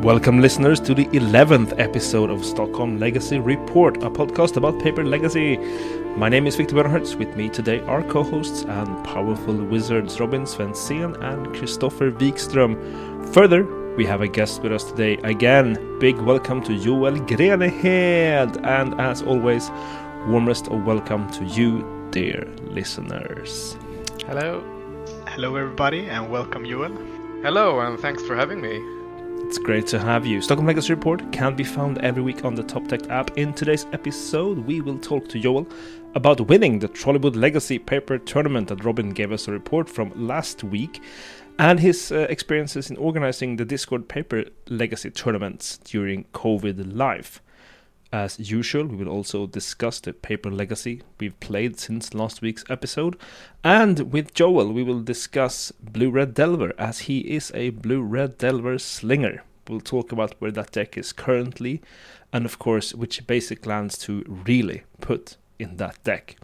Welcome listeners to the 11th episode of Stockholm Legacy Report, a podcast about paper legacy. My name is Viktor Bernhards. With me today are co-hosts and powerful wizards Robin Svensson and Christopher Wikström. Further, we have a guest with us today again. Big welcome to Joel Grenehed, and as always, warmest of welcome to you, dear listeners. Hello. Hello everybody, and welcome Joel. Hello, and thanks for having me. It's great to have you. Stockholm Legacy Report can be found every week on the Top Tech app. In today's episode, we will talk to Joel about winning the Trolleywood Legacy Paper Tournament that Robin gave us a report from last week, and his experiences in organizing the Discord Paper Legacy Tournaments during COVID Live. As usual, we will also discuss the paper legacy we've played since last week's episode. And with Joel, we will discuss Blue-Red Delver, as he is a Blue-Red Delver slinger. We'll talk about where that deck is currently, and of course, which basic lands to really put in that deck.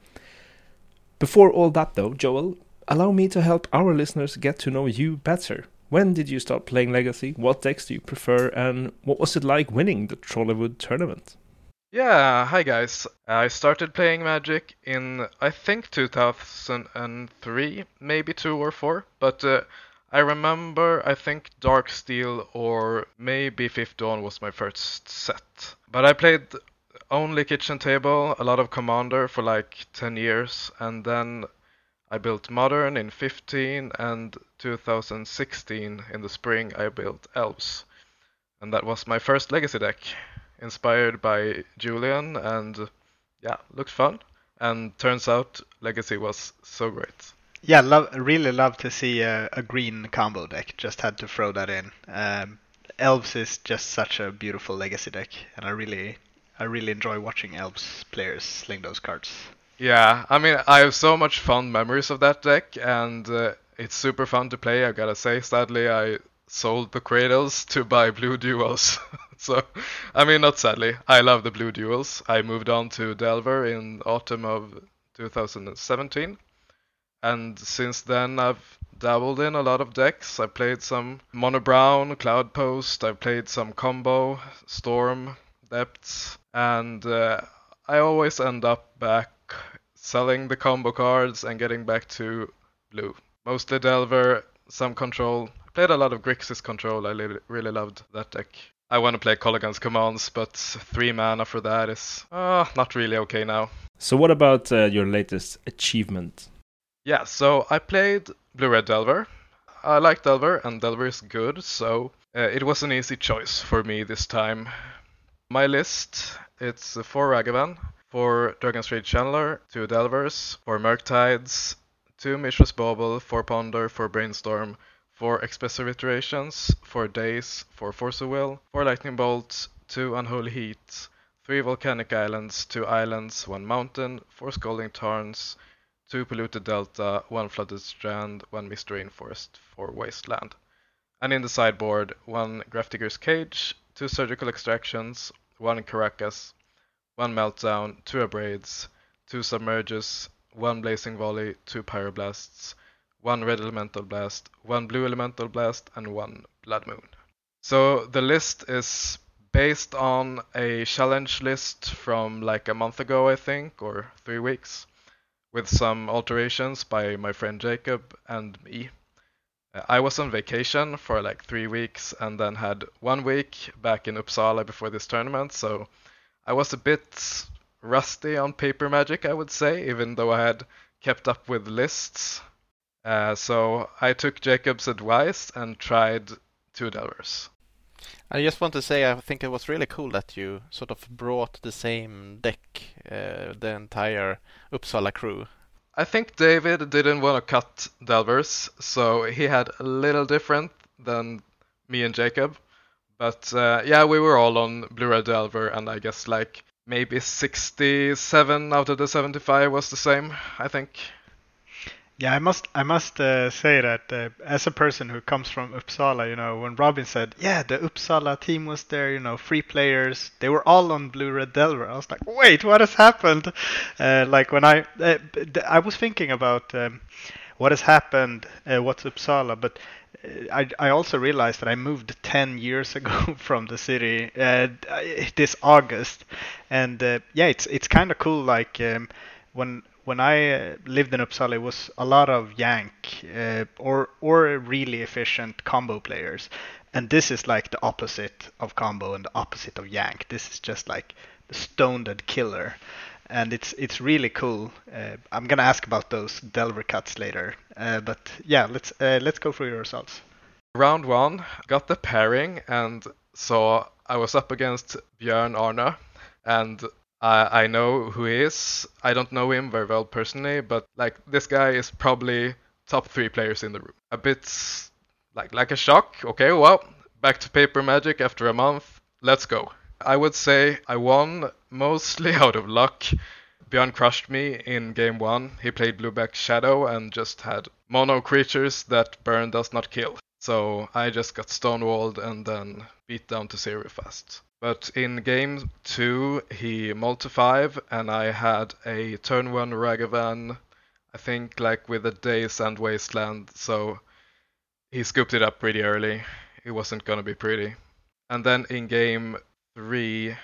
Before all that though, Joel, allow me to help our listeners get to know you better. When did you start playing Legacy? What decks do you prefer? And what was it like winning the Trolleywood tournament? Yeah, hi guys. I started playing Magic in, I think, 2003, maybe 2 or 4. But I remember, I think, Darksteel or maybe Fifth Dawn was my first set. But I played only Kitchen Table, a lot of Commander for like 10 years. And then I built Modern in 2015, and 2016 in the spring I built Elves. And that was my first Legacy deck, inspired by Julian, and yeah, looked fun. And turns out Legacy was so great. Yeah, really love to see a green combo deck. Just had to throw that in. Elves is just such a beautiful Legacy deck, and I really enjoy watching Elves players sling those cards. Yeah, I mean, I have so much fond memories of that deck, and it's super fun to play. I gotta say, sadly, I sold the Cradles to buy blue duos. So, I mean, not sadly. I love the blue duels. I moved on to Delver in autumn of 2017. And since then, I've dabbled in a lot of decks. I played some Mono Brown, Cloud Post. I played some Combo, Storm, Depths. And I always end up back selling the combo cards and getting back to blue. Mostly Delver, some Control. I played a lot of Grixis Control. I really loved that deck. I want to play Colligan's Commands, but 3 mana for that is not really okay now. So what about your latest achievement? Yeah, so I played Blue-Red Delver. I like Delver, and Delver is good, so it was an easy choice for me this time. My list, it's 4 Ragavan, 4 Dragon's Rage Channeler, 2 Delvers, 4 Murktides, 2 Mishra's Bauble, 4 Ponder, 4 Brainstorm, 4 Expressive Iterations, 4 Daze, 4 Force of Will, 4 Lightning Bolts, 2 Unholy Heat, 3 Volcanic Islands, 2 Islands, 1 Mountain, 4 Scalding Tarns, 2 Polluted Delta, 1 Flooded Strand, 1 Mist Rainforest, 4 Wasteland. And in the sideboard, 1 Grafdigger's Cage, 2 Surgical Extractions, 1 Karakas, 1 Meltdown, 2 Abrades, 2 Submerges, 1 Blazing Volley, 2 Pyroblasts, 1 Red Elemental Blast, 1 Blue Elemental Blast, and 1 Blood Moon. So the list is based on a challenge list from like a month ago, I think, or 3 weeks, with some alterations by my friend Jacob and me. I was on vacation for like 3 weeks and then had 1 week back in Uppsala before this tournament, so I was a bit rusty on paper magic, I would say, even though I had kept up with lists. So I took Jacob's advice and tried 2 Delvers. I just want to say, I think it was really cool that you sort of brought the same deck, the entire Uppsala crew. I think David didn't want to cut Delvers, so he had a little different than me and Jacob. But yeah, we were all on Blue-Red Delver, and I guess like maybe 67 out of the 75 was the same, I think. Yeah, I must say that as a person who comes from Uppsala, you know, when Robin said, yeah, the Uppsala team was there, you know, 3 players, they were all on Blue-Red Delver. I was like, wait, what has happened? Like when I was thinking about what has happened, what's Uppsala, but I also realized that I moved 10 years ago from the city this August, and yeah, it's kind of cool. Like when I lived in Uppsala, it was a lot of Yank or really efficient combo players, and this is like the opposite of combo and the opposite of Yank. This is just like the stoned killer. And it's really cool. I'm gonna ask about those Delver cuts later. But yeah, let's go through your results. Round one, got the pairing, and so I was up against Björn Arne, and I know who he is. I don't know him very well personally, but like this guy is probably top 3 players in the room. A bit like a shock. Okay, well, back to paper magic after a month. Let's go. I would say I won mostly out of luck. Björn crushed me in game 1. He played Blueback Shadow and just had mono creatures that Burn does not kill. So I just got stonewalled and then beat down to 0 fast. But in game 2 he mulled to 5 and I had a turn 1 Ragavan, I think like with a Daze and Wasteland, so he scooped it up pretty early. It wasn't gonna be pretty. And then in game 3,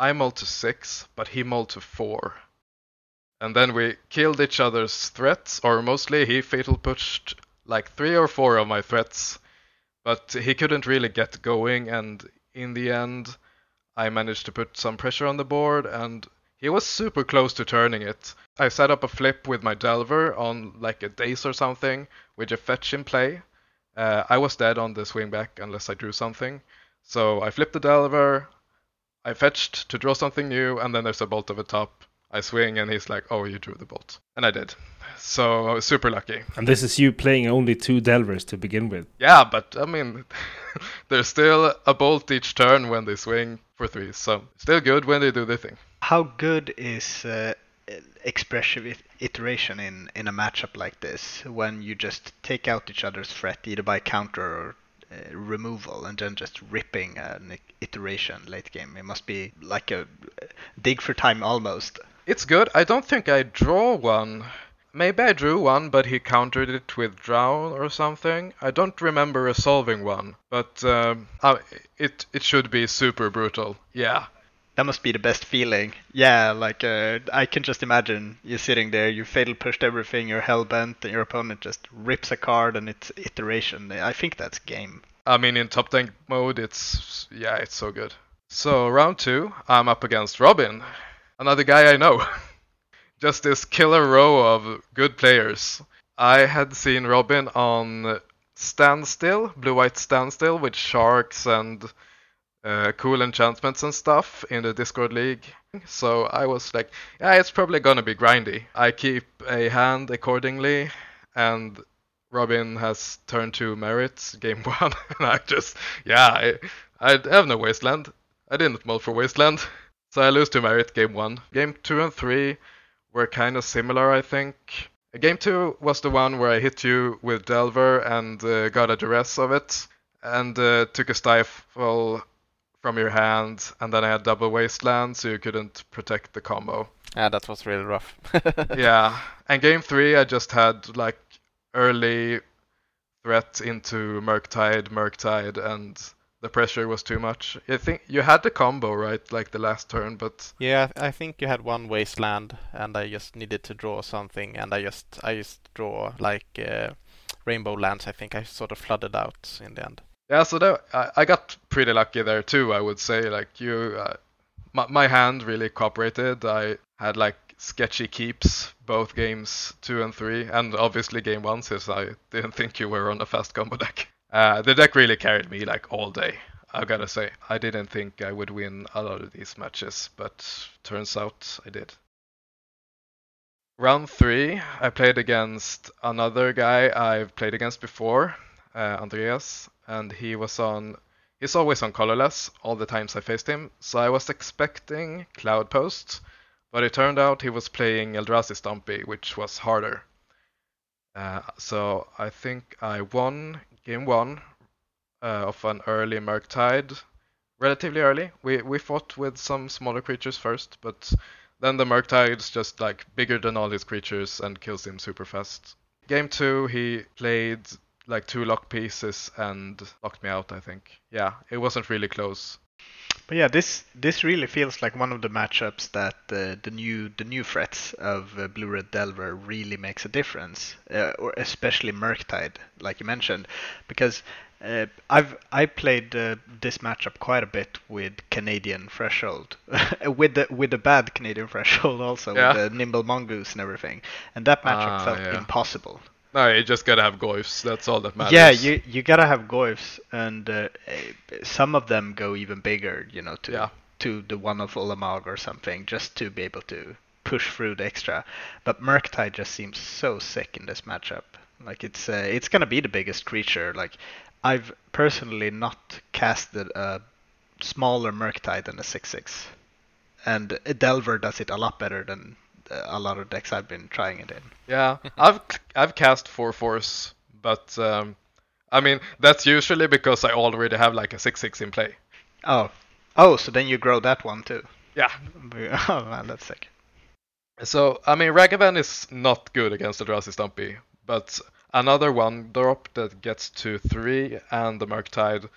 I mulled to 6, but he mulled to 4. And then we killed each other's threats, or mostly he fatal pushed like 3 or 4 of my threats, but he couldn't really get going, and in the end I managed to put some pressure on the board, and he was super close to turning it. I set up a flip with my Delver on like a Daze or something, with a fetch in play. I was dead on the swingback unless I drew something. So I flipped the Delver, I fetched to draw something new, and then there's a bolt over top. I swing, and he's like, oh, you drew the bolt. And I did. So I was super lucky. And this is you playing only 2 Delvers to begin with. Yeah, but I mean, there's still a bolt each turn when they swing for 3. So still good when they do their thing. How good is expressive iteration in a matchup like this, when you just take out each other's threat, either by counter or removal, and then just ripping an iteration late game? It must be like a dig for time almost. It's good. I don't think I draw one. Maybe I drew one, but he countered it with Drown or something. I don't remember resolving one, but it should be super brutal. Yeah. That must be the best feeling. Yeah, like I can just imagine you sitting there, you fatal pushed everything, you're hellbent, and your opponent just rips a card and it's iteration. I think that's game. I mean, in top tank mode, it's so good. So round 2, I'm up against Robin, another guy I know. Just this killer row of good players. I had seen Robin on Standstill, Blue-White Standstill, with sharks and cool enchantments and stuff in the Discord League. So I was like, yeah, it's probably gonna be grindy. I keep a hand accordingly, and Robin has turn 2 Merit, game 1, and I just, I have no Wasteland. I didn't mull for Wasteland. So I lose to Merit, game 1. Game 2 and 3 were kind of similar, I think. Game 2 was the one where I hit you with Delver and got a duress of it, and took a Stifle from your hand, and then I had double Wasteland, so you couldn't protect the combo. Yeah, that was really rough. Yeah, and game 3 I just had like early threat into Murktide, and the pressure was too much. I think you had the combo, right? Like the last turn, but... Yeah, I think you had one Wasteland, and I just needed to draw something, and I just draw like Rainbow Lands. I think I sort of flooded out in the end. Yeah, so I got pretty lucky there too, I would say. Like my hand really cooperated. I had like sketchy keeps both games 2 and 3, and obviously game 1, since I didn't think you were on a fast combo deck. The deck really carried me like all day, I gotta say. I didn't think I would win a lot of these matches, but turns out I did. Round 3, I played against another guy I've played against before, Andreas. And he's always on colorless, all the times I faced him, so I was expecting Cloud Post, but it turned out he was playing Eldrazi Stompy, which was harder. So I think I won game 1 of an early Murktide, relatively early. We fought with some smaller creatures first, but then the Murktide's just like bigger than all his creatures and kills him super fast. Game 2 he played like two lock pieces and locked me out, I think. Yeah, it wasn't really close. But yeah, this really feels like one of the matchups that the new threats of Blue-Red Delver really makes a difference, or especially Murktide, like you mentioned, because I played this matchup quite a bit with Canadian Threshold, with the bad Canadian Threshold also, yeah, with the Nimble Mongoose and everything, and that matchup felt impossible. No, you just gotta have goifs. That's all that matters. Yeah, you gotta have goifs, and some of them go even bigger, you know, to the one of Ulamog or something, just to be able to push through the extra. But Murktide just seems so sick in this matchup. Like it's gonna be the biggest creature. Like I've personally not casted a smaller Murktide than a 6/6, and Delver does it a lot better than a lot of decks I've been trying it in. Yeah, I've cast 4/4s, but I mean that's usually because I already have like a 6/6 in play. Oh, so then you grow that one too. Yeah. Oh man, that's sick. So I mean, Ragavan is not good against the Eldrazi Stumpy, but another one drop that gets to 3 and the Murktide,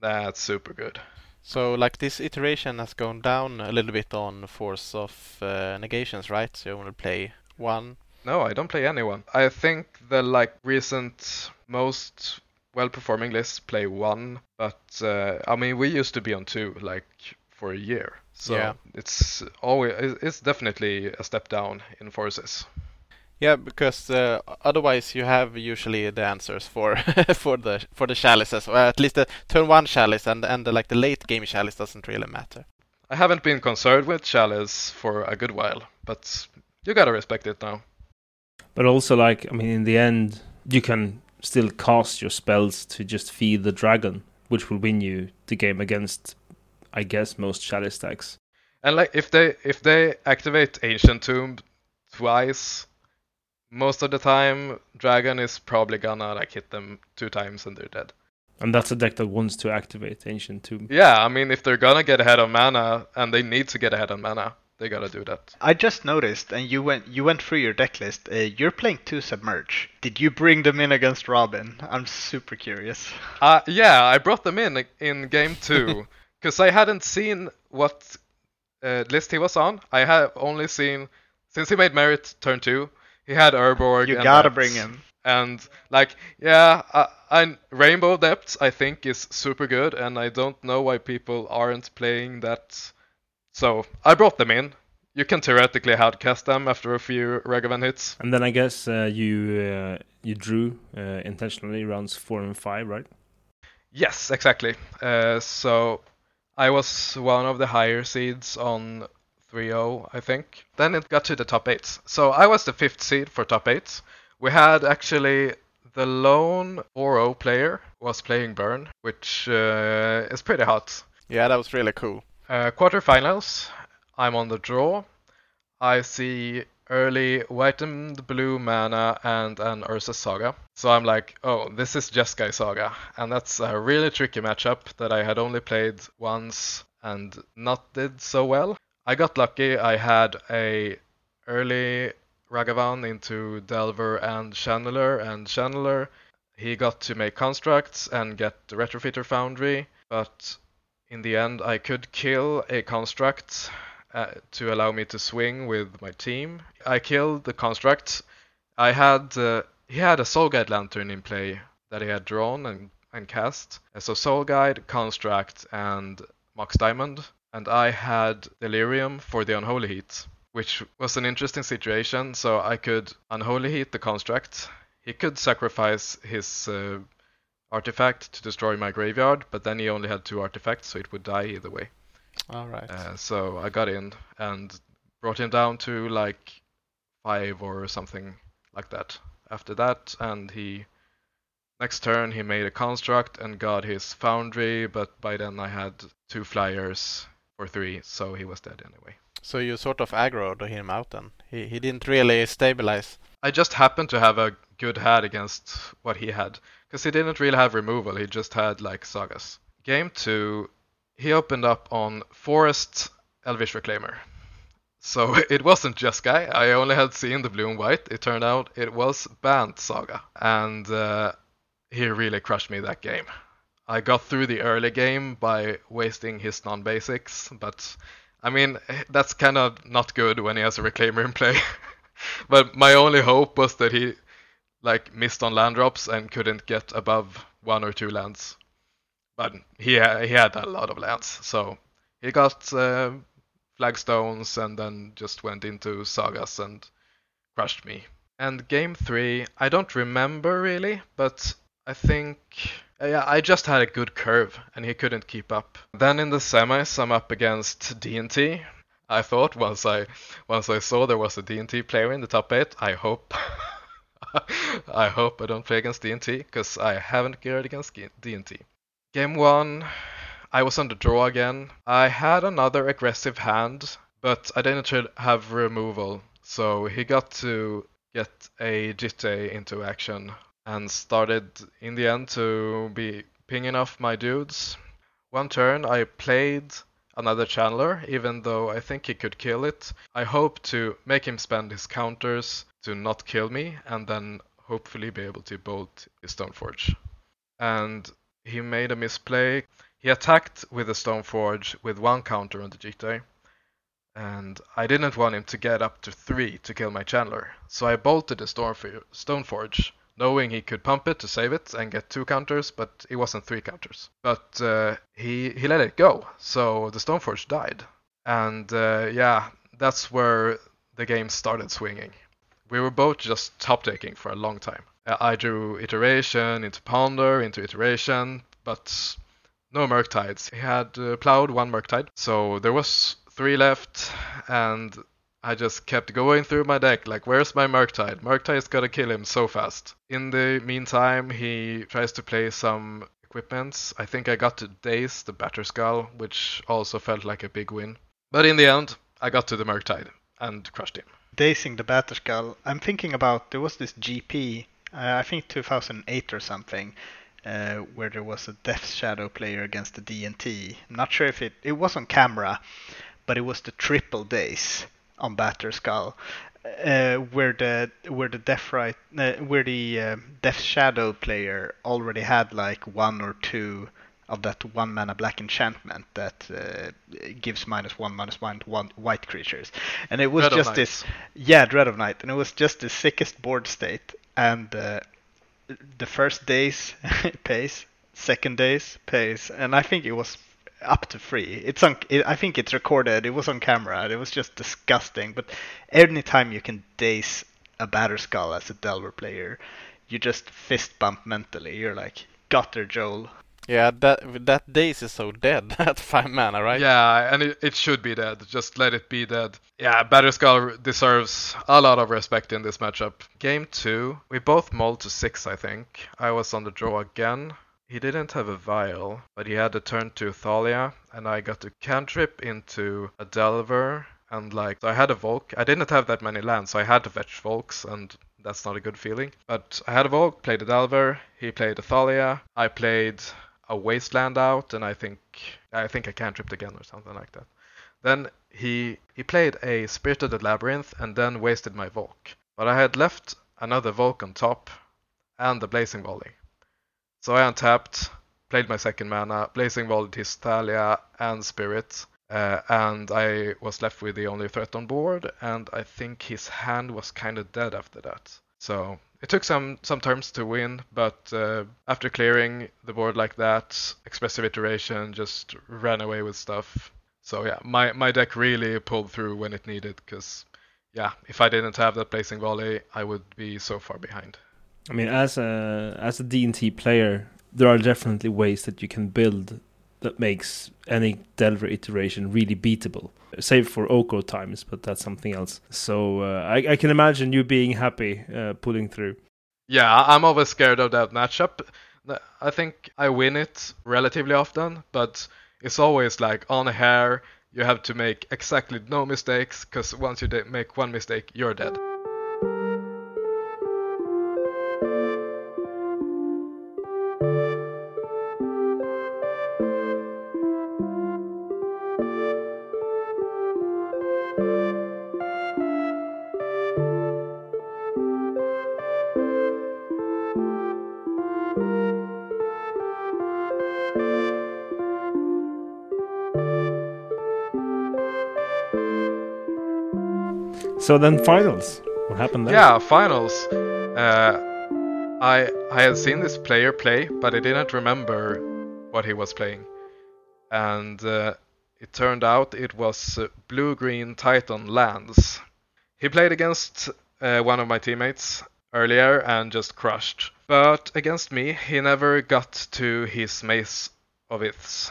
that's super good. So, like, this iteration has gone down a little bit on force of negations, right? So you only play one? No, I don't play anyone. I think the, like, recent most well-performing lists play one, but, I mean, we used to be on 2, like, for a year. So yeah, it's definitely a step down in forces. Yeah, because otherwise you have usually the answers for for the chalices, or at least the turn 1 chalice and the, like, the late game chalice doesn't really matter. I haven't been concerned with chalice for a good while, but you gotta respect it now. But also, like, I mean, in the end, you can still cast your spells to just feed the dragon, which will win you the game against, I guess, most chalice decks. And like if they activate Ancient Tomb twice, most of the time, Dragon is probably gonna, like, hit them 2 times and they're dead. And that's a deck that wants to activate Ancient Tomb. Yeah, I mean, if they're gonna get ahead on mana, and they need to get ahead on mana, they gotta do that. I just noticed, and you went through your deck list, you're playing 2 Submerge. Did you bring them in against Robin? I'm super curious. Yeah, I brought them in game 2, because I hadn't seen what list he was on. I have only seen, since he made Merit turn 2, he had Urborg. You gotta bring him. And, like, yeah, Rainbow Depths, I think, is super good, and I don't know why people aren't playing that. So, I brought them in. You can theoretically hardcast them after a few Ragavan hits. And then I guess you drew intentionally rounds 4 and 5, right? Yes, exactly. So, I was one of the higher seeds on 3-0, I think. Then it got to the top 8. So I was the 5th seed for top 8. We had actually the lone 4-0 player was playing Burn, which is pretty hot. Yeah, that was really cool. Quarterfinals, I'm on the draw. I see early white and blue mana and an Urza's Saga. So I'm like, oh, this is Jeskai Saga. And that's a really tricky matchup that I had only played once and not did so well. I got lucky, I had a early Ragavan into Delver and Channeler. He got to make constructs and get the Retrofitter Foundry, but in the end I could kill a construct to allow me to swing with my team. I killed the construct. I had he had a Soul Guide Lantern in play that he had drawn and cast. So Soul Guide, Construct and Mox Diamond. And I had Delirium for the Unholy Heat, which was an interesting situation. So I could Unholy Heat the Construct. He could sacrifice his artifact to destroy my graveyard, but then he only had 2 artifacts, so it would die either way. All right. So I got in and brought him down to like 5 or something like that. After that, and he next turn he made a Construct and got his Foundry, but by then I had 2 flyers. Or 3, so he was dead anyway. So you sort of aggroed him out then? He didn't really stabilize? I just happened to have a good hand against what he had. Because he didn't really have removal, he just had, like, sagas. Game 2, he opened up on Forest Elvish Reclaimer. So it wasn't Jeskai, I only had seen the blue and white. It turned out it was Banned Saga. And he really crushed me that game. I got through the early game by wasting his non-basics, but I mean, that's kind of not good when he has a Reclaimer in play. But my only hope was that he like missed on land drops and couldn't get above 1 or 2 lands. But he had a lot of lands, so he got flagstones and then just went into sagas and crushed me. And game 3, I don't remember really, but I think... yeah, I just had a good curve and he couldn't keep up. Then in the semis I'm up against D&T. I thought once I saw there was a D&T player in the top 8, I hope I don't play against D&T, because I haven't geared against D&T. Game 1, I was on the draw again. I had another aggressive hand, but I didn't have removal, so he got to get a Jitte into action and started in the end to be pinging off my dudes. One turn I played another channeler, even though I think he could kill it. I hope to make him spend his counters to not kill me, and then hopefully be able to bolt his Stoneforge. And he made a misplay. He attacked with a Stoneforge with 1 counter on the Jitte, and I didn't want him to get up to 3 to kill my channeler. So I bolted the Stoneforge, knowing he could pump it to save it and get 2 counters, but it wasn't 3 counters. But he let it go, so the Stoneforge died. And yeah, that's where the game started swinging. We were both just top-taking for a long time. I drew Iteration into Ponder, into Iteration, but no Murktides. He had plowed 1 Murktide, so there was 3 left, and I just kept going through my deck, like, where's my Murktide? Murktide's gotta kill him so fast. In the meantime, he tries to play some equipments. I think I got to Daze the Batterskull, which also felt like a big win. But in the end, I got to the Murktide and crushed him. Dazing the Batterskull, I'm thinking about, there was this GP, I think 2008 or something, where there was a Death Shadow player against the D&T. I'm not sure if it was on camera, but it was the triple Daze on Batterskull, where the Death Shadow player already had like 1 or 2 of that 1 mana black enchantment that gives -1/-1 to 1 white creatures, and it was just this Dread of Night, and it was just the sickest board state. And the first Daze pays, second Daze pays, and I think it was up to 3. I think it's recorded. It was on camera. It was just disgusting. But any time you can Daze a Batterskull as a Delver player, you just fist bump mentally. You're like, got there, Joel. Yeah, that Daze is so dead at 5 mana, right? Yeah, and it should be dead. Just let it be dead. Yeah, Batterskull deserves a lot of respect in this matchup. Game 2, we both mulled to 6, I think. I was on the draw again. He didn't have a vial, but he had a turn to Thalia, and I got to cantrip into a Delver, and so I had a Volk. I didn't have that many lands, so I had to fetch Volks, and that's not a good feeling. But I had a Volk, played a Delver, he played a Thalia, I played a Wasteland out, and I think I cantripped again or something like that. Then he played a Spirit of the Labyrinth, and then wasted my Volk. But I had left another Volk on top, and the Blazing Volley. So I untapped, played my 2nd mana, Blazing Volleyed his Thalia and Spirit, and I was left with the only threat on board, and I think his hand was kind of dead after that. So it took some turns to win, but after clearing the board like that, Expressive Iteration just ran away with stuff. So yeah, my deck really pulled through when it needed, because yeah, if I didn't have that Blazing Volley, I would be so far behind. I mean, as a D&T player, there are definitely ways that you can build that makes any Delver iteration really beatable, save for Oko times, but that's something else. So I can imagine you being happy pulling through. Yeah, I'm always scared of that matchup. I think I win it relatively often, but it's always like on a hair. You have to make exactly no mistakes, because once you make one mistake, you're dead. So then finals. What happened there? Yeah, finals. I had seen this player play, but I didn't remember what he was playing. And it turned out it was Blue-Green Titan lands. He played against one of my teammates earlier and just crushed. But against me, he never got to his Maze of Iths.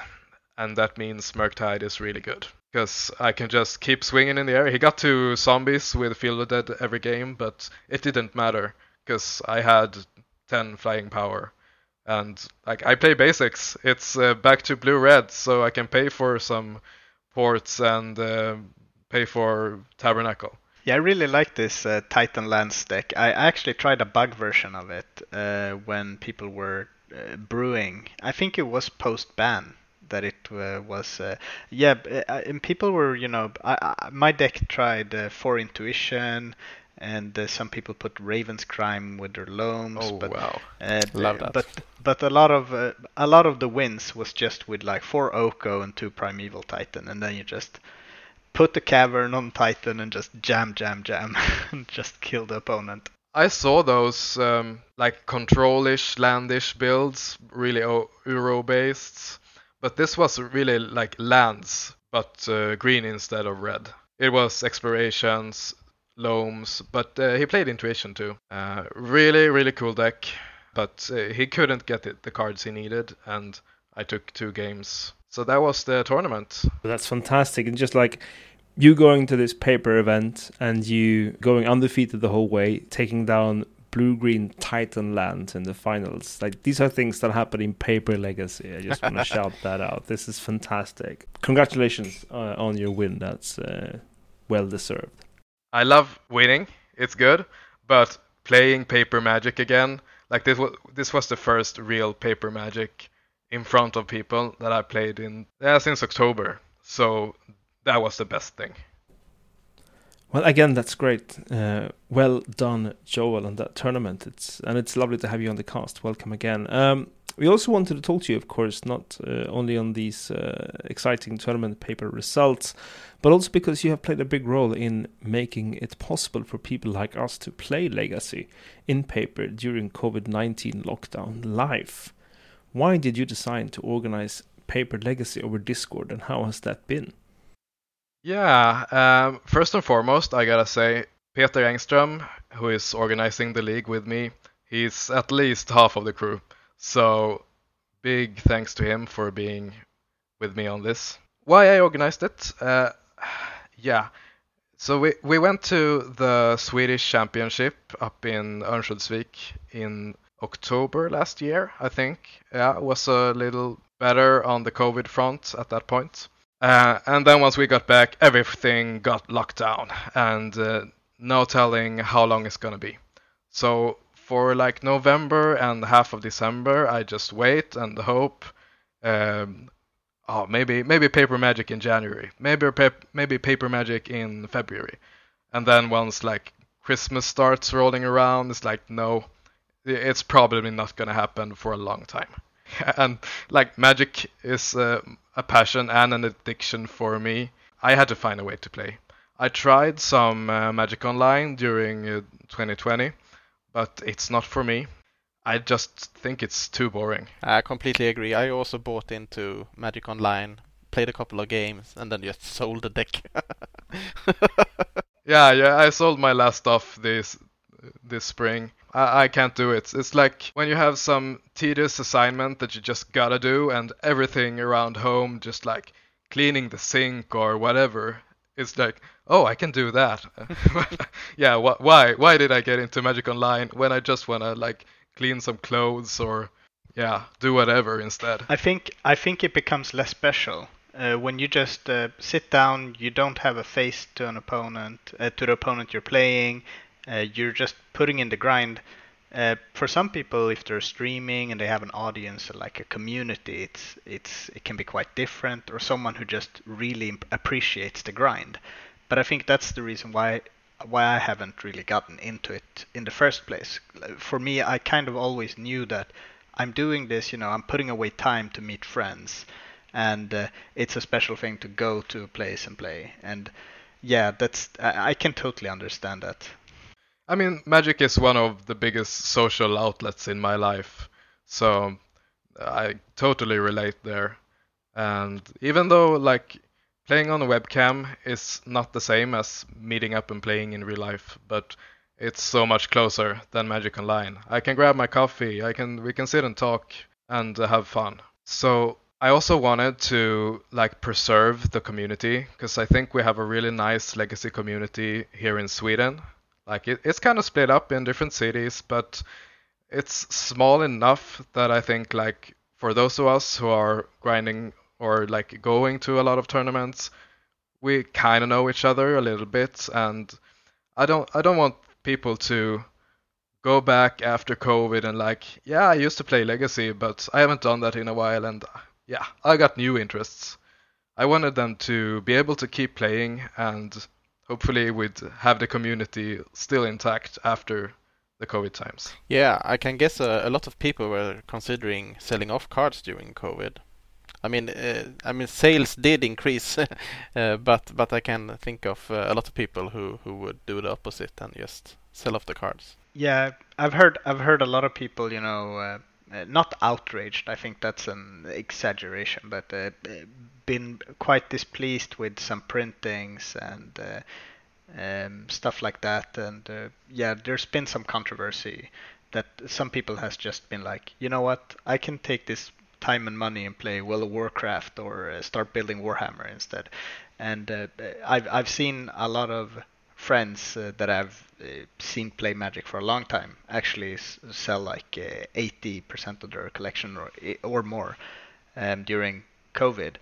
And that means Murktide is really good. Because I can just keep swinging in the air. He got to zombies with Field of Dead every game, but it didn't matter. Because I had 10 flying power. And like I play basics. It's back to blue-red, so I can pay for some ports and pay for Tabernacle. Yeah, I really like this Titan Lance deck. I actually tried a bug version of it when people were brewing. I think it was post-ban that it was... and people were, you know... my deck tried 4 Intuition... And some people put Raven's Crime with their Loams. Oh, but, wow. Love that. But a lot of the wins was just with like 4 Oko and 2 Primeval Titan. And then you just put the Cavern on Titan and just jam and just kill the opponent. I saw those like control-ish, land-ish builds, really Uro-based. But this was really like lands, but green instead of red. It was explorations... Loams, but he played Intuition too. Really, really cool deck, but he couldn't get the cards he needed, and I took 2 games. So that was the tournament. That's fantastic. And just like you going to this paper event and you going undefeated the whole way, taking down Blue-Green Titan Land in the finals. Like these are things that happen in Paper Legacy. I just want to shout that out. This is fantastic. Congratulations on your win. That's well deserved. I love winning, it's good, but playing Paper Magic again, like this was the first real Paper Magic in front of people that I played in since October, so that was the best thing. Well, again, that's great. Well done, Joel, on that tournament. It's lovely to have you on the cast. Welcome again. We also wanted to talk to you, of course, not only on these exciting tournament paper results, but also because you have played a big role in making it possible for people like us to play Legacy in paper during COVID-19 lockdown live. Why did you decide to organize Paper Legacy over Discord, and how has that been? Yeah, first and foremost, I gotta say, Peter Engström, who is organizing the league with me, he's at least half of the crew. So, big thanks to him for being with me on this. Why I organized it? So we went to the Swedish Championship up in Örnsköldsvik in October last year, I think. Yeah, it was a little better on the COVID front at that point. And then once we got back, everything got locked down. And no telling how long it's going to be. So... for like November and half of December, I just wait and hope. Maybe Paper Magic in January. Maybe Paper Magic in February. And then once like Christmas starts rolling around, it's like no, it's probably not gonna happen for a long time. And like Magic is a passion and an addiction for me. I had to find a way to play. I tried some Magic Online during 2020. But it's not for me. I just think it's too boring. I completely agree. I also bought into Magic Online, played a couple of games, and then just sold the deck. Yeah. I sold my last stuff this spring. I can't do it. It's like when you have some tedious assignment that you just gotta do, and everything around home, just like cleaning the sink or whatever. It's like, oh, I can do that. Yeah, why? Why did I get into Magic Online when I just wanna like clean some clothes or, do whatever instead? I think it becomes less special when you just sit down. You don't have a face to an opponent, to the opponent you're playing. You're just putting in the grind. For some people, if they're streaming and they have an audience, like a community, it can be quite different, or someone who just really appreciates the grind. But I think that's the reason why I haven't really gotten into it in the first place. For me, I kind of always knew that I'm doing this, I'm putting away time to meet friends, and it's a special thing to go to a place and play. And Yeah, that's, I can totally understand that. I mean, Magic is one of the biggest social outlets in my life, so I totally relate there. And even though, like, playing on a webcam is not the same as meeting up and playing in real life, but it's so much closer than Magic Online. I can grab my coffee, we can sit and talk and have fun. So I also wanted to, like, preserve the community, because I think we have a really nice legacy community here in Sweden. Like, it's kind of split up in different cities, but it's small enough that I think, like, for those of us who are grinding or, like, going to a lot of tournaments, we kind of know each other a little bit, and I don't want people to go back after COVID and, like, yeah, I used to play Legacy, but I haven't done that in a while, and yeah, I got new interests. I wanted them to be able to keep playing, and hopefully we'd have the community still intact after the COVID times. Yeah, I can guess a lot of people were considering selling off cards during COVID. I mean, sales did increase, but I can think of a lot of people who would do the opposite and just sell off the cards. Yeah, I've heard a lot of people, you know, not outraged. I think that's an exaggeration, but been quite displeased with some printings and stuff like that. And yeah, there's been some controversy that some people has just been like, you know what, I can take this time and money and play World of Warcraft or start building Warhammer instead. And I've seen a lot of friends that I've seen play Magic for a long time actually sell like 80% of their collection or more during COVID.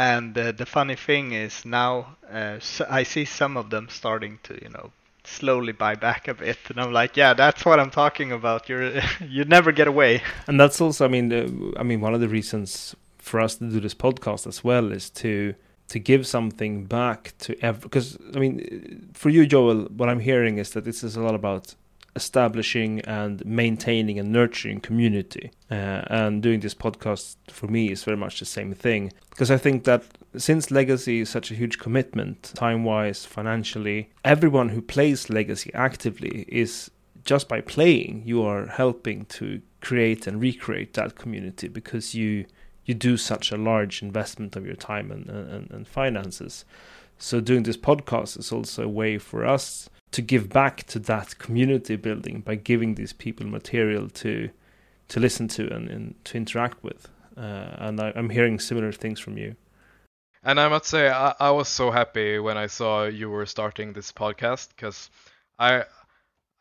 And the funny thing is now so I see some of them starting to, you know, slowly buy back a bit, and I'm like, yeah, that's what I'm talking about. You never get away. And that's also, I mean, one of the reasons for us to do this podcast as well is to give something back to every. Because I mean, for you, Joel, what I'm hearing is that this is a lot about establishing and maintaining and nurturing community, and doing this podcast for me is very much the same thing, because I think that since Legacy is such a huge commitment, time-wise, financially, everyone who plays Legacy actively is, just by playing, you are helping to create and recreate that community, because you do such a large investment of your time and finances. So doing this podcast is also a way for us to give back to that community building by giving these people material to listen to and to interact with. And I'm hearing similar things from you. And I must say, I was so happy when I saw you were starting this podcast, because I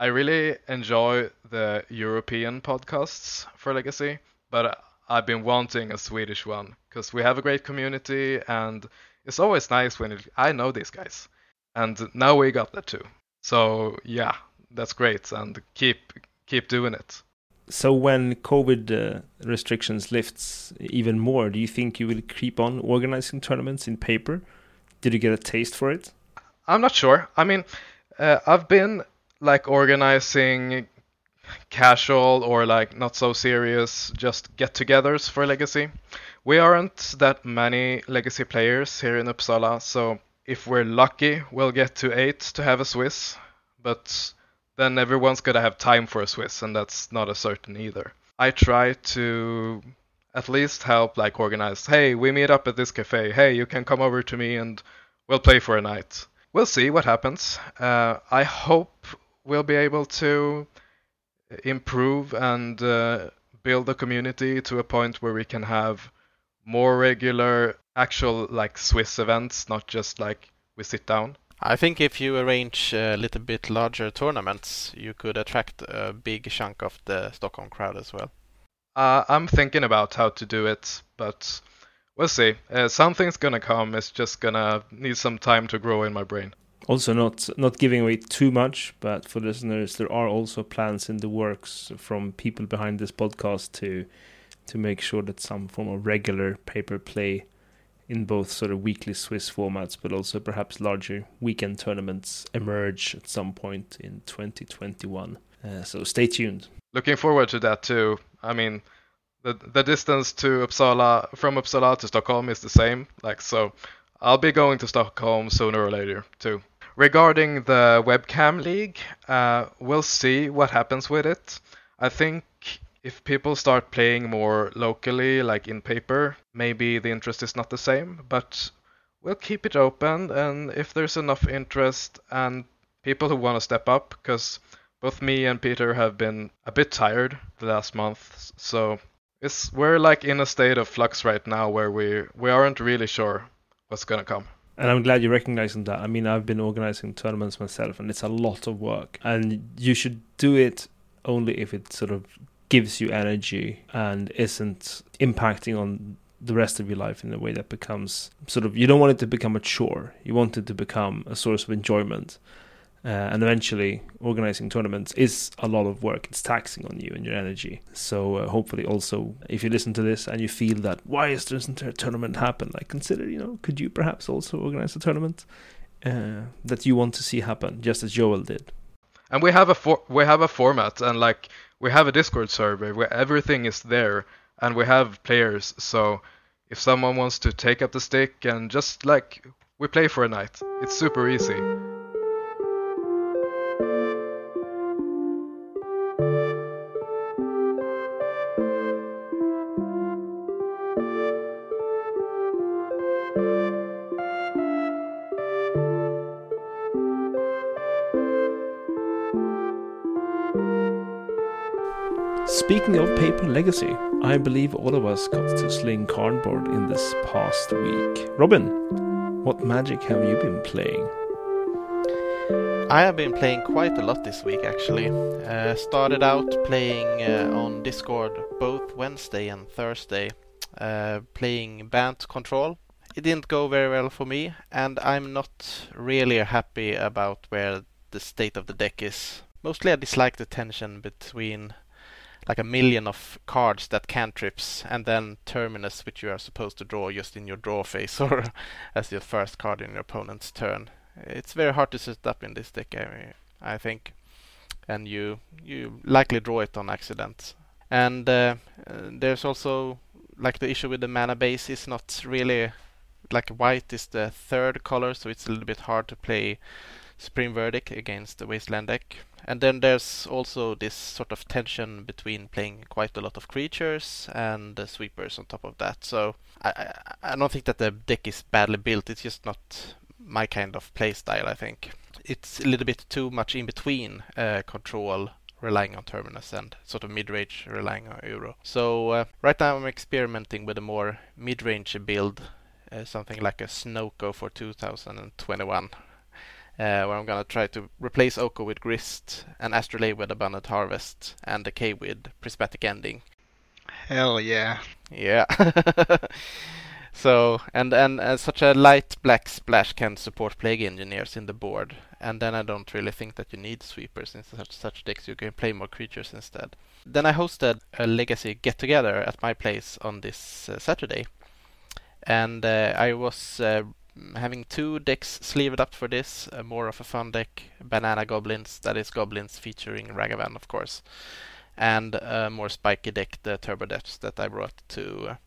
really enjoy the European podcasts for Legacy, but I've been wanting a Swedish one, because we have a great community, and it's always nice when I know these guys. And now we got that too. So yeah, that's great, and keep doing it. So when COVID restrictions lifts even more, do you think you will keep on organizing tournaments in paper? Did you get a taste for it? I'm not sure. I mean, I've been like organizing casual or like not so serious just get-togethers for Legacy. We aren't that many Legacy players here in Uppsala, so if we're lucky, we'll get to 8 to have a Swiss, but then everyone's gonna have time for a Swiss, and that's not a certain either. I try to at least help, like, organize, hey, we meet up at this cafe, hey, you can come over to me and we'll play for a night. We'll see what happens. I hope we'll be able to improve and build a community to a point where we can have more regular actual, like, Swiss events, not just like we sit down. I think if you arrange a little bit larger tournaments, you could attract a big chunk of the Stockholm crowd as well. I'm thinking about how to do it, but we'll see. Something's gonna come. It's just gonna need some time to grow in my brain. Also, not giving away too much, but for listeners, there are also plans in the works from people behind this podcast to make sure that some form of regular paper play in both sort of weekly Swiss formats, but also perhaps larger weekend tournaments emerge at some point in 2021. So stay tuned. Looking forward to that too. I mean, the distance to Uppsala, from Uppsala to Stockholm, is the same. Like, so I'll be going to Stockholm sooner or later, too. Regarding the webcam league, we'll see what happens with it. I think if people start playing more locally, like in paper, maybe the interest is not the same, but we'll keep it open, and if there's enough interest and people who want to step up, because both me and Peter have been a bit tired the last month, so we're like in a state of flux right now where we aren't really sure what's going to come. And I'm glad you're recognizing that. I mean, I've been organizing tournaments myself, and it's a lot of work, and you should do it only if it sort of gives you energy and isn't impacting on the rest of your life in a way that becomes sort of, you don't want it to become a chore. You want it to become a source of enjoyment. And eventually, organizing tournaments is a lot of work. It's taxing on you and your energy. So hopefully also, if you listen to this and you feel that, why doesn't a tournament happen? Like, consider, could you perhaps also organize a tournament that you want to see happen, just as Joel did? And we have a format, and like, we have a Discord server where everything is there, and we have players. So if someone wants to take up the stick and just like, we play for a night. It's super easy. Speaking of paper legacy, I believe all of us got to sling cardboard in this past week. Robin, what magic have you been playing? I have been playing quite a lot this week, actually. Started out playing on Discord both Wednesday and Thursday, playing Bant Control. It didn't go very well for me, and I'm not really happy about where the state of the deck is. Mostly I dislike the tension between like a million of cards that cantrips, and then Terminus, which you are supposed to draw just in your draw phase or as your first card in your opponent's turn. It's very hard to set up in this deck, I think, and you likely draw it on accident. And there's also like the issue with the mana base is not really like white is the third color, so it's a little bit hard to play Supreme Verdict against the Wasteland deck. And then there's also this sort of tension between playing quite a lot of creatures and the sweepers on top of that. So I don't think that the deck is badly built. It's just not my kind of playstyle, I think. It's a little bit too much in between control, relying on Terminus, and sort of mid-range relying on Euro. So right now I'm experimenting with a more mid-range build, something like a Snoko for 2021. Where I'm going to try to replace Oko with Grist, and Astrolabe with Abundant Harvest, and Decay with Prismatic Ending. Hell yeah. Yeah. So, and such a light black splash can support Plague Engineers in the board, and then I don't really think that you need sweepers in such decks. You can play more creatures instead. Then I hosted a Legacy get-together at my place on this Saturday, and I was having two decks sleeved up for this, more of a fun deck, Banana Goblins, that is goblins featuring Ragavan, of course, and a more spiky deck, the Turbo Depths that I brought to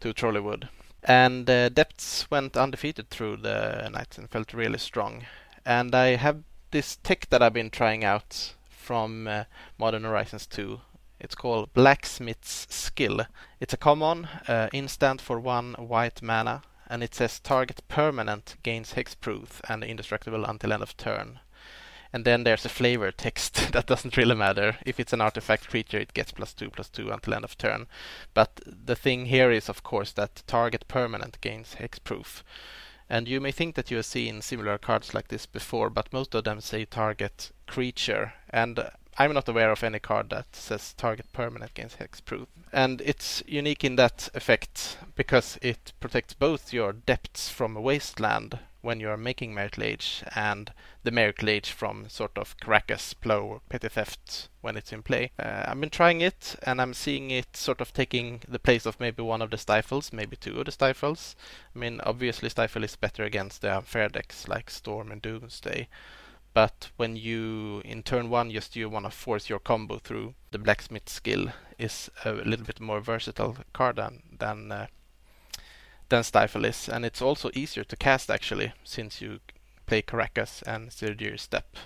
Trolleywood. And Depths went undefeated through the night and felt really strong. And I have this tech that I've been trying out from Modern Horizons 2. It's called Blacksmith's Skill. It's a common, instant for 1 white mana, and it says target permanent gains hexproof and indestructible until end of turn. And then there's a flavor text that doesn't really matter. If it's an artifact creature, it gets +2/+2 until end of turn. But the thing here is, of course, that target permanent gains hexproof. And you may think that you have seen similar cards like this before, but most of them say target creature. And I'm not aware of any card that says target permanent gains hexproof. And it's unique in that effect because it protects both your depths from a wasteland when you're making Merit Lage, and the Merit Lage from sort of Karakas, Plow, Petty Theft when it's in play. I've been trying it, and I'm seeing it sort of taking the place of maybe one of the Stifles, maybe two of the Stifles. I mean, obviously Stifle is better against the unfair decks like Storm and Doomsday. But when you, in turn one, just you want to force your combo through, the Blacksmith Skill is a little bit more versatile card than than Stifle is, and it's also easier to cast actually, since you play Karakas and Sturdier Step.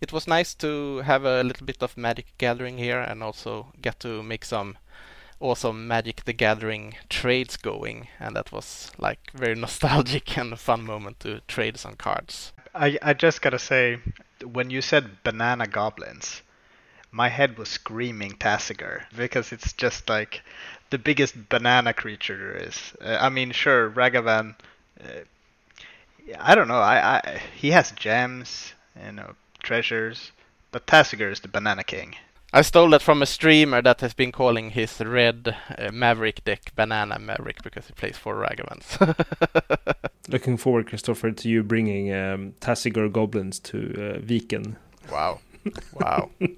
It was nice to have a little bit of Magic Gathering here, and also get to make some awesome Magic the Gathering trades going, and that was like very nostalgic and a fun moment to trade some cards. I just gotta say, when you said banana goblins, my head was screaming Tasigur, because it's just like the biggest banana creature there is. I mean, sure, Ragavan, I don't know, he has gems, you know, treasures, but Tasigur is the banana king. I stole that from a streamer that has been calling his red Maverick deck Banana Maverick because he plays for Ragavans. Looking forward, Christopher, to you bringing Tasigur goblins to Viken. Wow.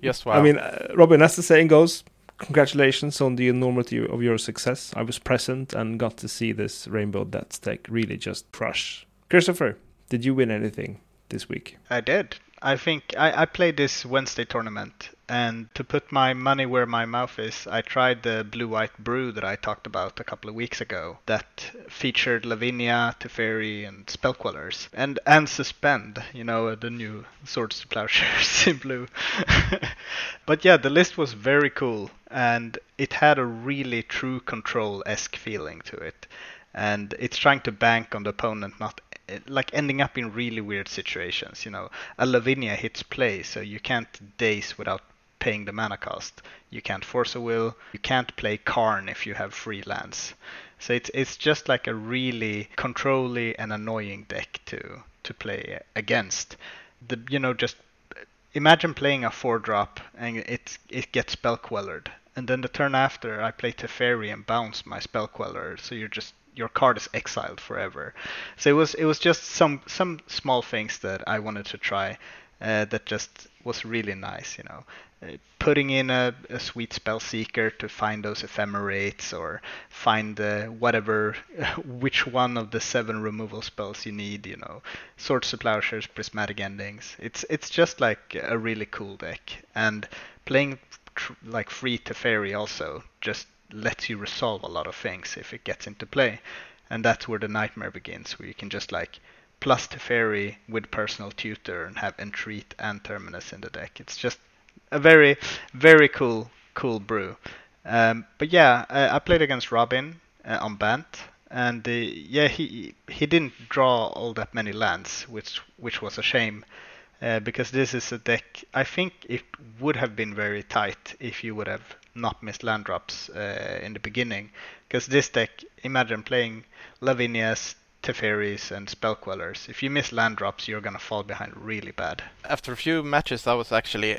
Yes, wow. I mean, Robin, as the saying goes, congratulations on the enormity of your success. I was present and got to see this Rainbow Death deck really just crush. Christopher, did you win anything this week? I did. I think I played this Wednesday tournament, and to put my money where my mouth is, I tried the blue-white brew that I talked about a couple of weeks ago that featured Lavinia, Teferi, and Spellquellers, and Suspend, you know, the new Swords to Plowshares in blue. But yeah, the list was very cool, and it had a really true control-esque feeling to it, and it's trying to bank on the opponent not like ending up in really weird situations, you know. A Lavinia hits play, so you can't Daze without paying the mana cost. You can't Force a Will. You can't play Karn if you have free lands. So it's just like a really controlly and annoying deck to play against. Just imagine playing a 4-drop and it gets Spellquellered, and then the turn after I play Teferi and bounce my Spellqueller, so you're just your card is exiled forever. So it was just some small things that I wanted to try that just was really nice, you know. Putting in a sweet spell seeker to find those ephemerates or find which one of the 7 removal spells you need, you know. Swords to Plowshares, Prismatic Endings. It's just like a really cool deck. And playing free Teferi also just lets you resolve a lot of things if it gets into play, and that's where the nightmare begins, where you can just plus Teferi with Personal Tutor and have Entreat and Terminus in the deck. It's just a very, very cool brew. But yeah, I played against Robin on Bant, and he didn't draw all that many lands, which was a shame. Because this is a deck, I think it would have been very tight if you would have not missed land drops in the beginning. Because this deck, imagine playing Lavinias, Teferis, and Spellquellers. If you miss land drops, you're going to fall behind really bad. After a few matches, I was actually...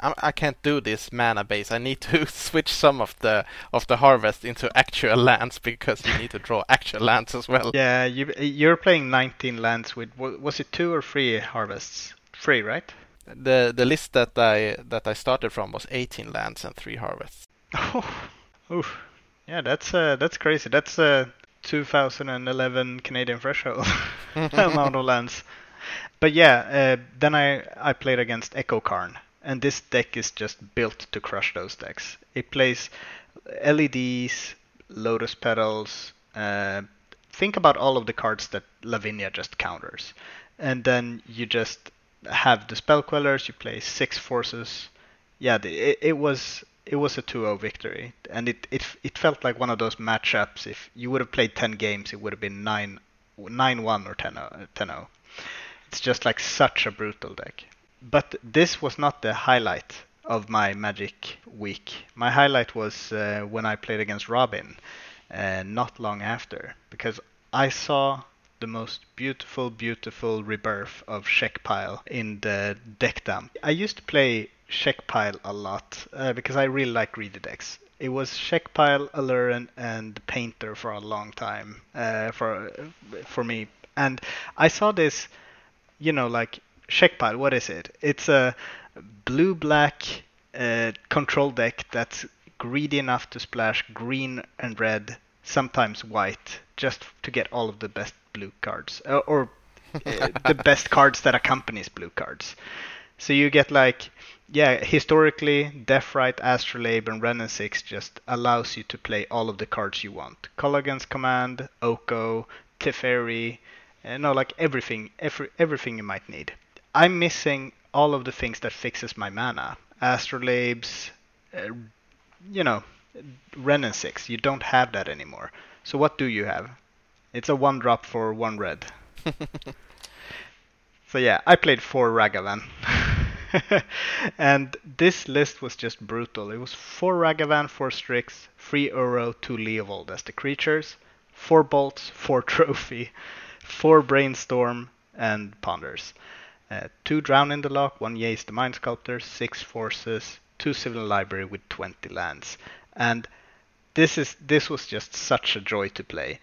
I can't do this mana base. I need to switch some of the harvest into actual lands, because you need to draw actual lands as well. Yeah, you're playing 19 lands with... Was it 2 or 3 harvests? 3, right? The list that I started from was 18 lands and 3 harvests. Oh, yeah, that's crazy. That's 2011 Canadian threshold amount of lands. But yeah, then I played against Echo Karn, and this deck is just built to crush those decks. It plays LEDs, Lotus Petals. Think about all of the cards that Lavinia just counters, and then you just have the Spellquellers, you play 6 forces. Yeah, it was a 2-0 victory, and it felt like one of those matchups. If you would have played 10 games, it would have been 9-1 or 10-0. It's just like such a brutal deck. But this was not the highlight of my Magic week. My highlight was when I played against Robin, not long after, because I saw the most beautiful rebirth of Sheckpile in the deck dump. I used to play Sheckpile a lot because I really like greedy decks. It was Sheckpile, Alluren, and Painter for a long time for me. And I saw this, you know, like Sheckpile, what is it? It's a blue-black control deck that's greedy enough to splash green and red, sometimes white, just to get all of the best blue cards, or the best cards that accompanies blue cards. So you get yeah, historically, Deathrite, Astrolabe, and Ren and Six just allows you to play all of the cards you want. Culligan's Command, Oko, Teferi, no, like everything you might need. I'm missing all of the things that fixes my mana. Astrolabes, you know, Ren and Six. You don't have that anymore. So what do you have? It's a 1-drop for 1 red. So yeah, I played 4 Ragavan. And this list was just brutal. It was 4 Ragavan, 4 Strix, 3 Uro, 2 Leovold as the creatures, 4 Bolts, 4 Trophy, 4 Brainstorm, and Ponders. 2 Drown in the Lock, 1 Jace the Mind Sculptor, 6 Forces, 2 Civil Library with 20 lands. And this was just such a joy to play.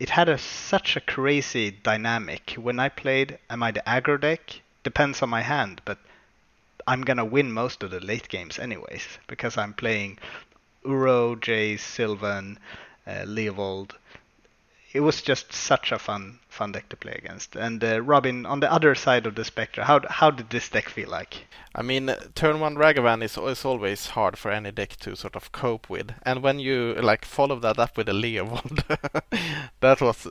It had such a crazy dynamic. When I played, am I the aggro deck? Depends on my hand, but I'm gonna win most of the late games anyways, because I'm playing Uro, Jace, Sylvan, Leovold. It was just such a fun deck to play against. And Robin, on the other side of the spectrum, how did this deck feel like? I mean, turn 1 Ragavan is always hard for any deck to sort of cope with. And when you like follow that up with a Leovold,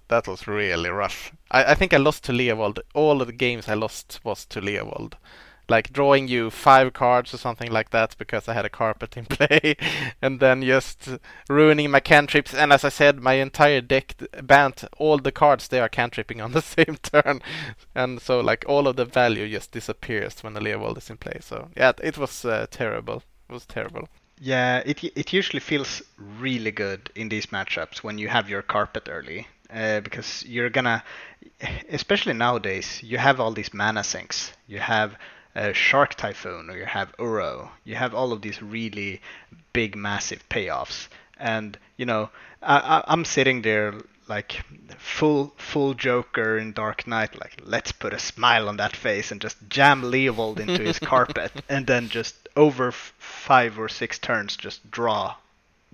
that was really rough. I think I lost to Leovold. All of the games I lost was to Leovold. Like drawing you 5 cards or something like that because I had a carpet in play, and then just ruining my cantrips. And as I said, my entire deck banned all the cards they are cantripping on the same turn, and so like all of the value just disappears when the Leovold is in play. So yeah, it was terrible. It was terrible. Yeah, it usually feels really good in these matchups when you have your carpet early, because you're gonna, especially nowadays, you have all these mana sinks. You have Shark Typhoon, or you have Uro, you have all of these really big, massive payoffs. And, you know, I'm sitting there like full Joker in Dark Knight, like, let's put a smile on that face and just jam Leovold into his carpet, and then just over 5 or 6 turns just draw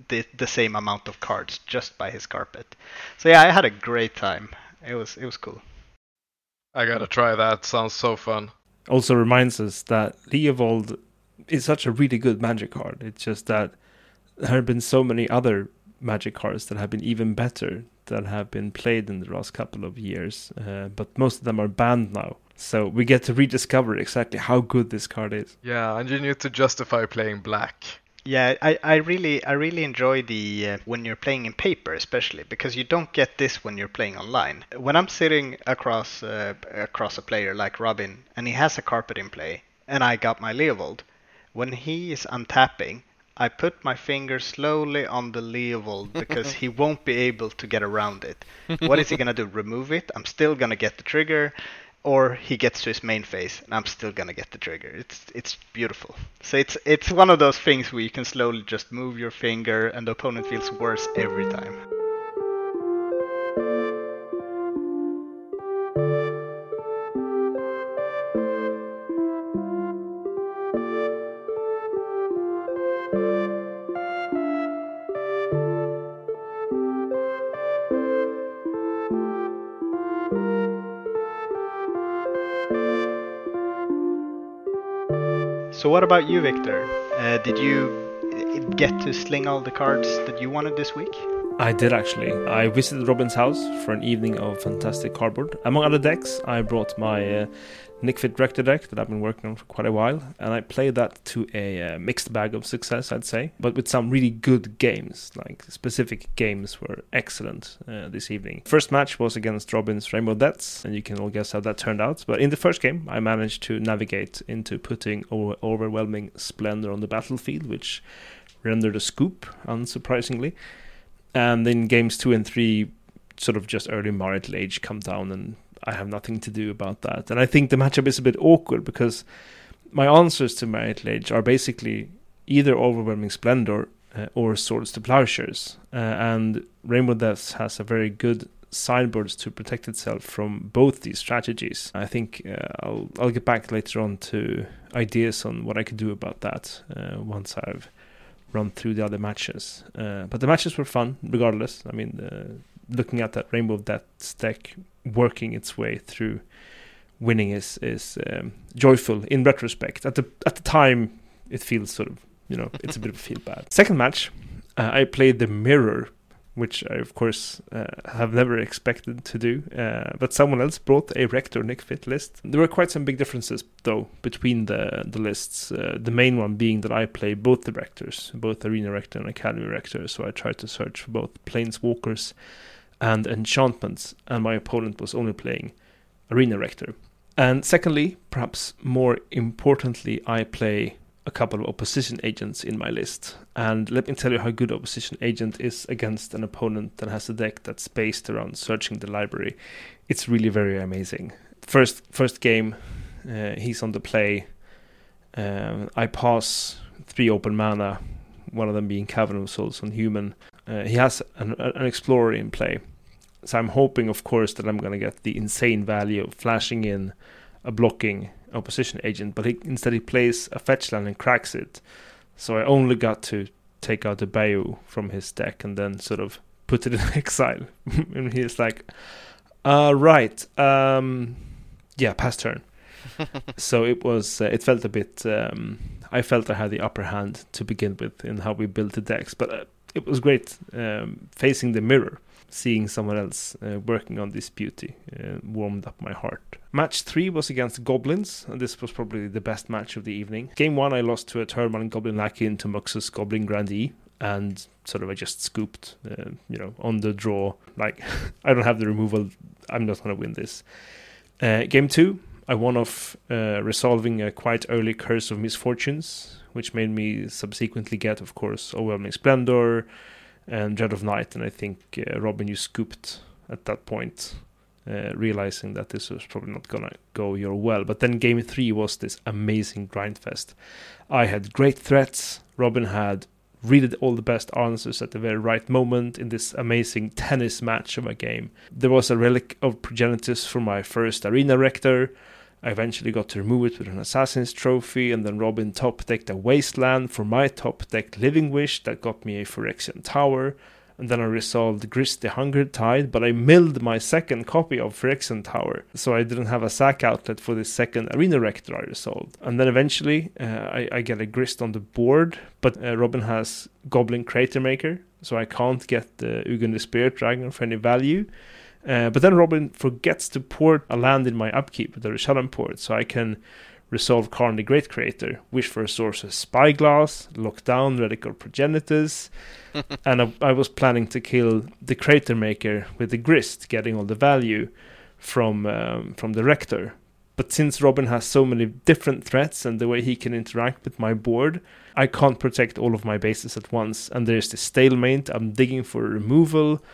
the same amount of cards just by his carpet. So yeah, I had a great time. It was cool. I gotta try that. Sounds so fun. Also reminds us that Leovold is such a really good magic card. It's just that there have been so many other magic cards that have been even better that have been played in the last couple of years, but most of them are banned now. So we get to rediscover exactly how good this card is. Yeah, and you need to justify playing black. Yeah, I really enjoy the when you're playing in paper, especially because you don't get this when you're playing online. When I'm sitting across a player like Robin, and he has a carpet in play, and I got my Leovold, when he is untapping, I put my finger slowly on the Leovold because he won't be able to get around it. What is he gonna do? Remove it? I'm still gonna get the trigger. Or he gets to his main phase, and I'm still gonna get the trigger. It's beautiful. So it's one of those things where you can slowly just move your finger, and the opponent feels worse every time. So what about you, Viktor? Did you get to sling all the cards that you wanted this week? I did, actually. I visited Robin's house for an evening of fantastic cardboard. Among other decks, I brought my Nickfit Rector deck that I've been working on for quite a while, and I played that to a mixed bag of success, I'd say, but with some really good games. Like, specific games were excellent this evening. First match was against Robin's Rainbow Debts, and you can all guess how that turned out. But in the first game, I managed to navigate into putting Overwhelming Splendor on the battlefield, which rendered a scoop, unsurprisingly. And in games 2 and 3, sort of just early Marital Age come down, and I have nothing to do about that. And I think the matchup is a bit awkward because my answers to Marital Age are basically either Overwhelming Splendor or Swords to Plowshares. And Rainbow Depths has a very good sideboard to protect itself from both these strategies. I think I'll get back later on to ideas on what I could do about that once I've run through the other matches. But the matches were fun regardless. I mean, looking at that Rainbow Depths deck working its way through winning is joyful in retrospect. At the time, it feels sort of, you know, it's a bit of a feel bad. Second match, I played the Mirror, which I, of course, have never expected to do. But someone else brought a Rector Nick Fit list. There were quite some big differences, though, between the lists. The main one being that I play both the Rectors, both Arena Rector and Academy Rector. So I tried to search for both Planeswalkers and Enchantments. And my opponent was only playing Arena Rector. And secondly, perhaps more importantly, I play a couple of opposition agents in my list. And let me tell you how good opposition agent is against an opponent that has a deck that's based around searching the library. It's really very amazing. First game, he's on the play. I pass three open mana, one of them being Cavern of Souls on human. He has an Explorer in play. So I'm hoping, of course, that I'm going to get the insane value of flashing in a blocking opposition agent, but instead he plays a fetch land and cracks it. So I only got to take out the Bayou from his deck and then sort of put it in exile. And he's like, pass turn. So it was. It felt a bit. I felt I had the upper hand to begin with in how we built the decks, but it was great facing the Mirror. Seeing someone else working on this beauty warmed up my heart. Match 3 was against Goblins, and this was probably the best match of the evening. Game 1 I lost to a Turban Goblin Lackey into Muxus Goblin Grandee, and sort of I just scooped, on the draw. Like, I don't have the removal, I'm not going to win this. Game 2, I won off resolving a quite early Curse of Misfortunes, which made me subsequently get, of course, Overwhelming Splendor, and Dread of Night, and I think, Robin, you scooped at that point, realizing that this was probably not going to go your well. But then game 3 was this amazing grindfest. I had great threats. Robin had really all the best answers at the very right moment in this amazing tennis match of a game. There was a Relic of Progenitus for my first Arena Rector. I eventually got to remove it with an Assassin's Trophy, and then Robin top decked a Wasteland for my top deck Living Wish that got me a Phyrexian Tower, and then I resolved Grist the Hunger Tide, but I milled my second copy of Phyrexian Tower, so I didn't have a sack outlet for the second Arena Rector I resolved. And then eventually I get a Grist on the board, but Robin has Goblin Crater Maker, so I can't get the Ugin the Spirit Dragon for any value. But then Robin forgets to port a land in my upkeep, the Rishalan port, so I can resolve Karn the Great Creator, wish for a source of Spyglass, lock down Relic of Progenitus, and I was planning to kill the Crater Maker with the Grist, getting all the value from the Rector. But since Robin has so many different threats and the way he can interact with my board, I can't protect all of my bases at once, and there's the stalemate. I'm digging for a removal,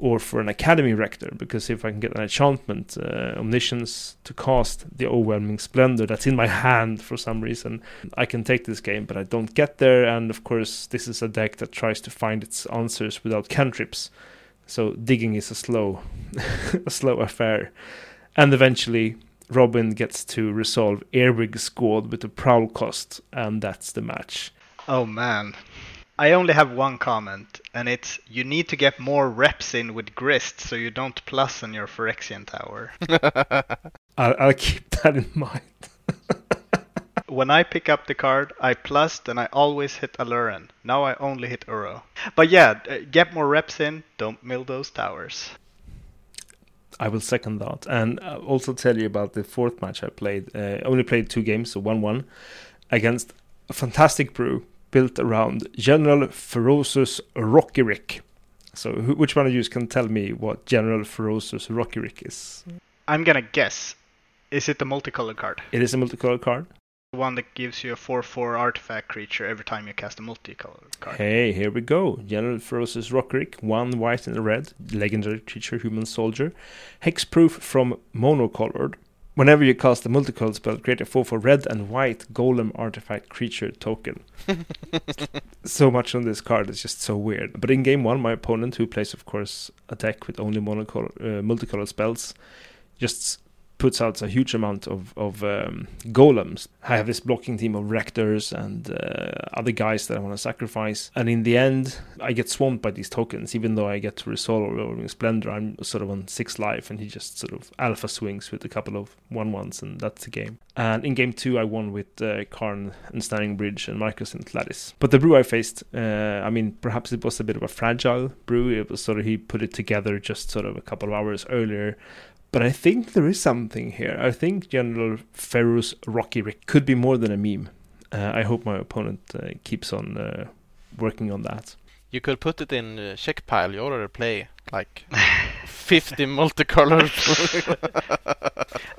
or for an Academy Rector, because if I can get an enchantment, Omniscience, to cast the Overwhelming Splendor that's in my hand for some reason, I can take this game, but I don't get there. And of course, this is a deck that tries to find its answers without cantrips, so digging is a slow affair. And eventually, Robin gets to resolve Earwig Squad with a Prowl cost, and that's the match. Oh man. I only have one comment, and it's you need to get more reps in with Grist so you don't plus on your Phyrexian Tower. I'll keep that in mind. When I pick up the card, I plussed and I always hit Aluren. Now I only hit Uro. But yeah, get more reps in, don't mill those towers. I will second that. And I'll also tell you about the fourth match I played. I only played 2 games, so 1-1, against a fantastic brew built around General Ferocious Rockyrick. So which one of you can tell me what General Ferocious Rockyrick is? I'm going to guess. Is it the multicolored card? It is a multicolored card. The one that gives you a 4/4 artifact creature every time you cast a multicolored card. Hey, here we go. General Ferocious Rockyrick, 1 white and a red, legendary creature, human soldier. Hexproof from monocolored. Whenever you cast a multicolored spell, create a 4/4 red and white golem artifact creature token. So much on this card, it's just so weird. But in game 1, my opponent, who plays, of course, a deck with only multicolored spells, just puts out a huge amount of golems. I have this blocking team of rectors and other guys that I want to sacrifice. And in the end, I get swamped by these tokens, even though I get to resolve Roaring Splendor. I'm sort of on 6 life, and he just sort of alpha swings with a couple of 1-1s, and that's the game. And in game 2, I won with Karn and Standing Bridge and Marcus and Gladys. But the brew I faced, I mean, perhaps it was a bit of a fragile brew. It was sort of, he put it together just sort of a couple of hours earlier. But I think there is something here. I think General Ferrus Rocky Rick could be more than a meme. I hope my opponent keeps on working on that. You could put it in check pile. You already play like 50 multicolor.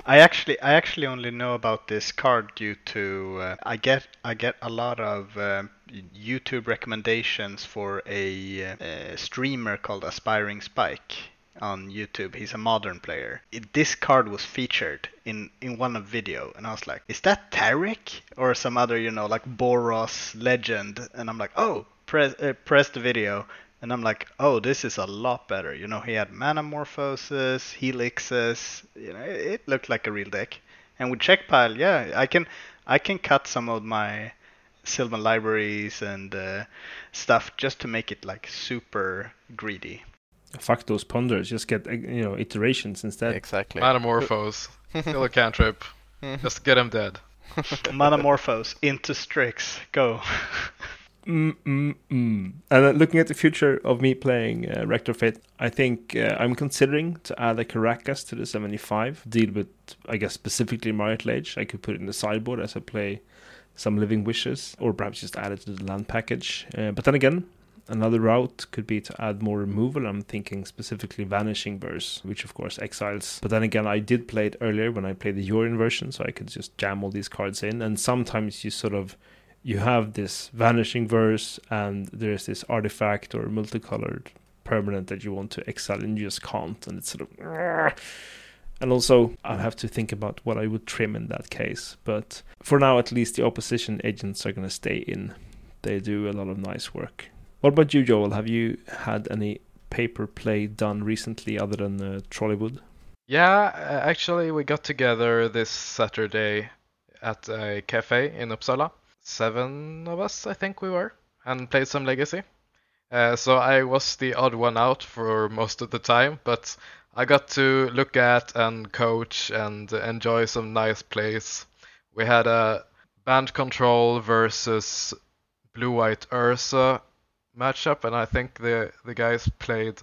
I actually only know about this card due to I get a lot of YouTube recommendations for a streamer called Aspiring Spike on YouTube. He's a Modern player. This card was featured in one of video, and I was like, is that Taric or some other, like Boros legend? And I'm like, oh, press the video. And I'm like, oh, this is a lot better. He had Manamorphoses, Helixes. It looked like a real deck. And with check pile, yeah, I can cut some of my Sylvan libraries and stuff just to make it like super greedy. Fuck those ponders, just get iterations instead. Exactly. Metamorphose. Still a cantrip. Just get them dead. Metamorphose into Strix. Go. And then looking at the future of me playing Rector Fate, I think I'm considering to add a Karakas to the 75. Deal with, I guess, specifically Myriad Lage. I could put it in the sideboard as I play some Living Wishes, or perhaps just add it to the land package. But then again, another route could be to add more removal. I'm thinking specifically Vanishing Verse, which of course exiles. But then again, I did play it earlier when I played the Yorin version, so I could just jam all these cards in. And sometimes you have this Vanishing Verse, and there's this artifact or multicolored permanent that you want to exile, and you just can't. And it's sort of... And also, I'll have to think about what I would trim in that case. But for now, at least the opposition agents are going to stay in. They do a lot of nice work. What about you, Joel? Have you had any paper play done recently other than Trolleywood? Yeah, actually we got together this Saturday at a cafe in Uppsala. 7 of us, I think we were, and played some Legacy. So I was the odd one out for most of the time, but I got to look at and coach and enjoy some nice plays. We had a Band Control versus Blue-White Ursa matchup, and I think the guys played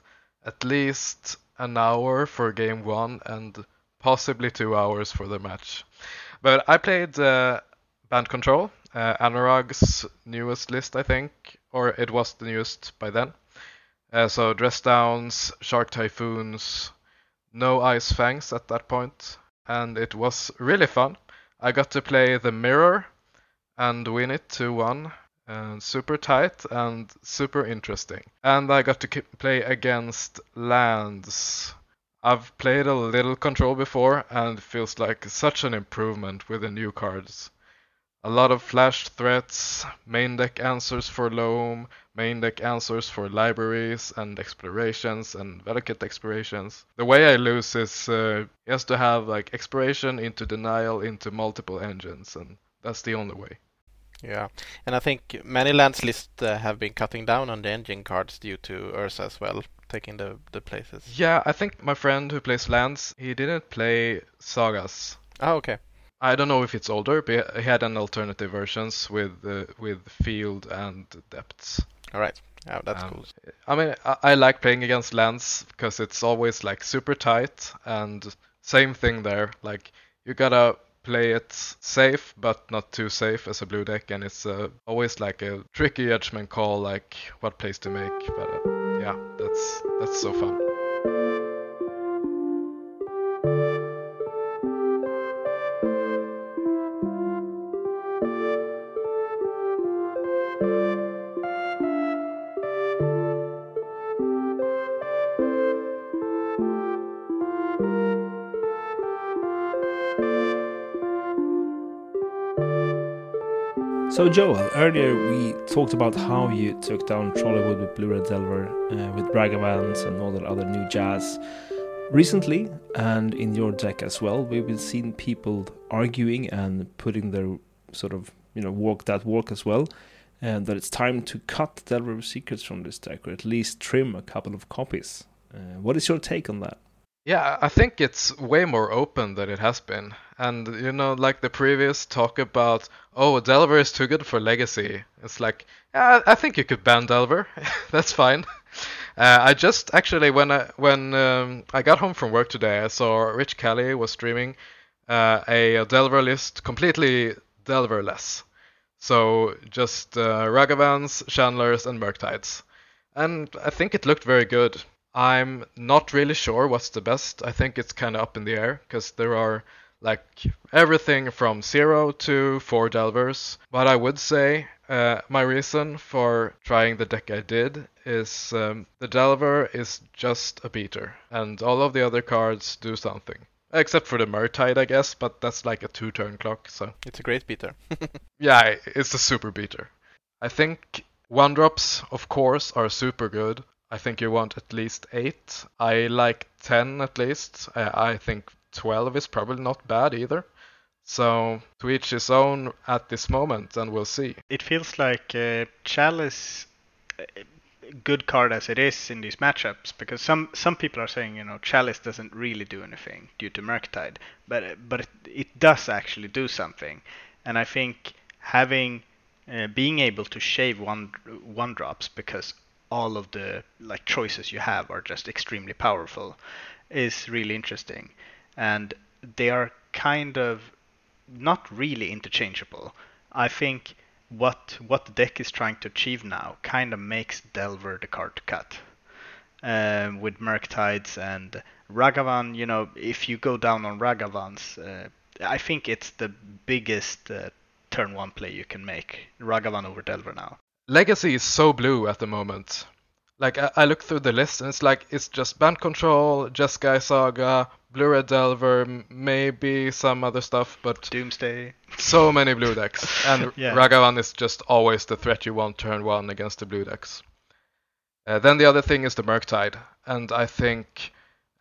at least an hour for game 1 and possibly 2 hours for the match. But I played Band Control, Anurag's newest list, I think, or it was the newest by then. So Dress Downs, Shark Typhoons, no Ice Fangs at that point, and it was really fun. I got to play the Mirror and win it 2-1. Super tight and super interesting. And I got to play against lands. I've played a little Control before, and it feels like such an improvement with the new cards. A lot of flash threats, main deck answers for Loam, main deck answers for libraries and explorations and Velocate explorations. The way I lose is he has to have like exploration into denial into multiple engines, and that's the only way. Yeah, and I think many lands lists have been cutting down on the engine cards due to Ursa as well, taking the places. Yeah, I think my friend who plays lands, he didn't play Sagas. Oh, okay. I don't know if it's older, but he had an alternative versions with field and depths. All right, yeah, that's cool. I mean, I like playing against lands because it's always like super tight, and same thing there. Like you gotta play it safe, but not too safe as a blue deck, and it's always like a tricky judgment call, like what plays to make, but yeah, that's so fun. So Joel, earlier we talked about how you took down Trolleywood with Blue-Red Delver, with Ragavans and all that other new jazz. Recently, and in your deck as well, we've seen people arguing and putting their sort of, you know, walk that walk as well, and that it's time to cut Delver Secrets from this deck, or at least trim a couple of copies. What is your take on that? Yeah, I think it's way more open than it has been. And, you know, like the previous talk about, oh, Delver is too good for Legacy. It's like, yeah, I think you could ban Delver. That's fine. I just actually, when I got home from work today, I saw Rich Kelly was streaming a Delver list completely Delver-less. So just Ragavans, Chandlers, and Murktides. And I think it looked very good. I'm not really sure what's the best. I think it's kind of up in the air, because there are like everything from 0 to 4 Delvers. But I would say my reason for trying the deck I did is the Delver is just a beater, and all of the other cards do something. Except for the Murktide, I guess, but that's like a 2-turn clock, so... It's a great beater. Yeah, it's a super beater. I think 1-drops, of course, are super good. I think you want at least 8. I like 10 at least. I think 12 is probably not bad either. So, to each his own at this moment, and we'll see. It feels like Chalice... good card as it is in these matchups, because some people are saying, you know, Chalice doesn't really do anything due to Murktide, but it does actually do something. And I think having being able to shave one drops, because all of the like choices you have are just extremely powerful, is really interesting. And they are kind of not really interchangeable. I think what the deck is trying to achieve now kind of makes Delver the card to cut. With Murktides and Ragavan, you know, if you go down on Ragavans, I think it's the biggest turn 1 play you can make. Ragavan over Delver now. Legacy is so blue at the moment. Like, I look through the list and it's like, it's just Band Control, Jeskai Saga, Blue-Red Delver, maybe some other stuff, but... Doomsday. So many blue decks. And yeah. Ragavan is just always the threat you want turn 1 against the blue decks. Then the other thing is the Murktide. And I think...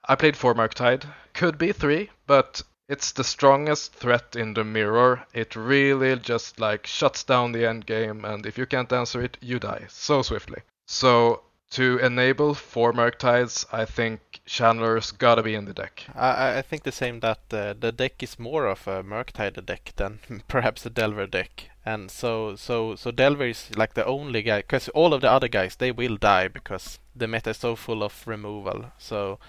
I played 4 Murktide. Could be 3, but it's the strongest threat in the mirror. It really just, like, shuts down the endgame, and if you can't answer it, you die so swiftly. So... to enable 4 Murktides, I think Chandler's gotta be in the deck. I think the same, that the deck is more of a Murktide deck than perhaps a Delver deck. And so Delver is like the only guy, because all of the other guys, they will die because the meta is so full of removal. So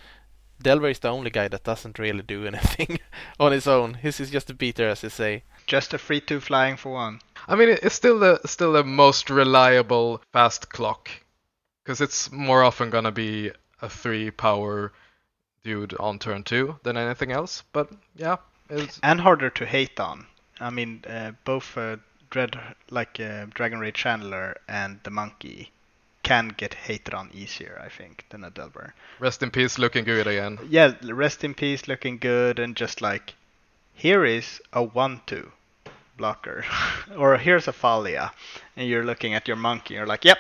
Delver is the only guy that doesn't really do anything on his own. His is just a beater, as you say. Just a 3-2 flying for 1. I mean, it's still the most reliable fast clock. Because it's more often going to be a 3-power dude on turn 2 than anything else. But yeah. It's... And harder to hate on. I mean, both Dragon Rage Channeler and the Monkey can get hated on easier, I think, than a Delver. Rest in peace, looking good again. Yeah, rest in peace, looking good. And just like, here is a 1-2 blocker. Or here's a Thalia. And you're looking at your Monkey. You're like, yep.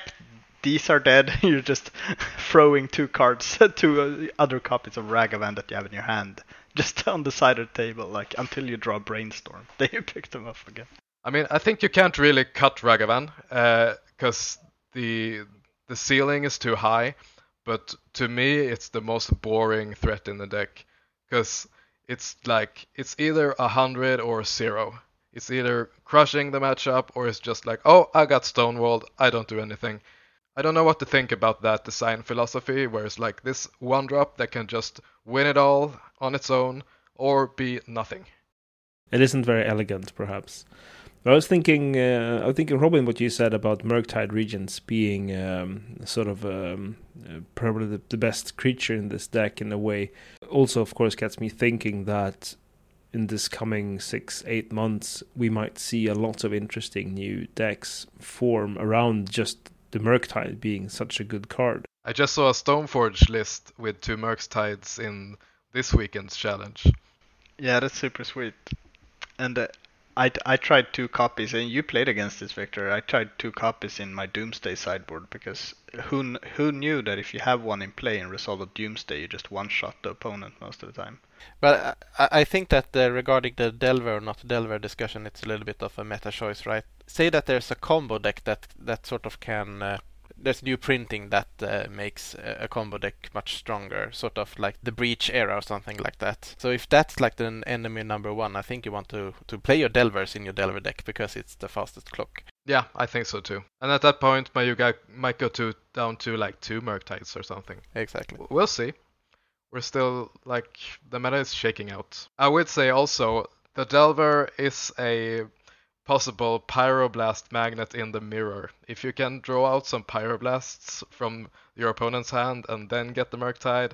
These are dead. You're just throwing 2 cards, 2 other copies of Ragavan that you have in your hand, just on the side of the table, like until you draw Brainstorm. Then you pick them up again. I mean, I think you can't really cut Ragavan because the ceiling is too high. But to me, it's the most boring threat in the deck, because it's like it's either 100 or 0. It's either crushing the matchup or it's just like, oh, I got stonewalled. I don't do anything. I don't know what to think about that design philosophy, where it's like this 1-drop that can just win it all on its own, or be nothing. It isn't very elegant, perhaps. But I was thinking, Robin, what you said about Murktide Regents being probably the best creature in this deck in a way, also, of course, gets me thinking that in this coming 6-8 months, we might see a lot of interesting new decks form around just the Murktide being such a good card. I just saw a Stoneforge list with 2 Murktides in this weekend's challenge. Yeah, that's super sweet. And I tried two copies, and you played against this, Viktor. I tried two copies in my Doomsday sideboard, because who knew that if you have one in play in Resolve of Doomsday, you just one-shot the opponent most of the time. But I think that regarding the Delver or not Delver discussion, it's a little bit of a meta choice, right? Say that there's a combo deck that sort of can... there's new printing that makes a combo deck much stronger, sort of like the Breach era or something like that. So if that's like the enemy number one, I think you want to play your Delvers in your Delver deck because it's the fastest clock. Yeah, I think so too. And at that point, my Yuga might go down to like two Murktides or something. Exactly. We'll see. We're still like, the meta is shaking out. I would say also, the Delver is a possible Pyroblast magnet in the mirror. If you can draw out some Pyroblasts from your opponent's hand and then get the Murktide,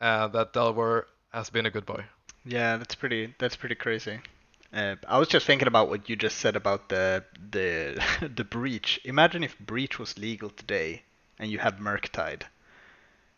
that Delver has been a good boy. Yeah, that's pretty crazy. I was just thinking about what you just said about the the Breach. Imagine if Breach was legal today and you had Murktide.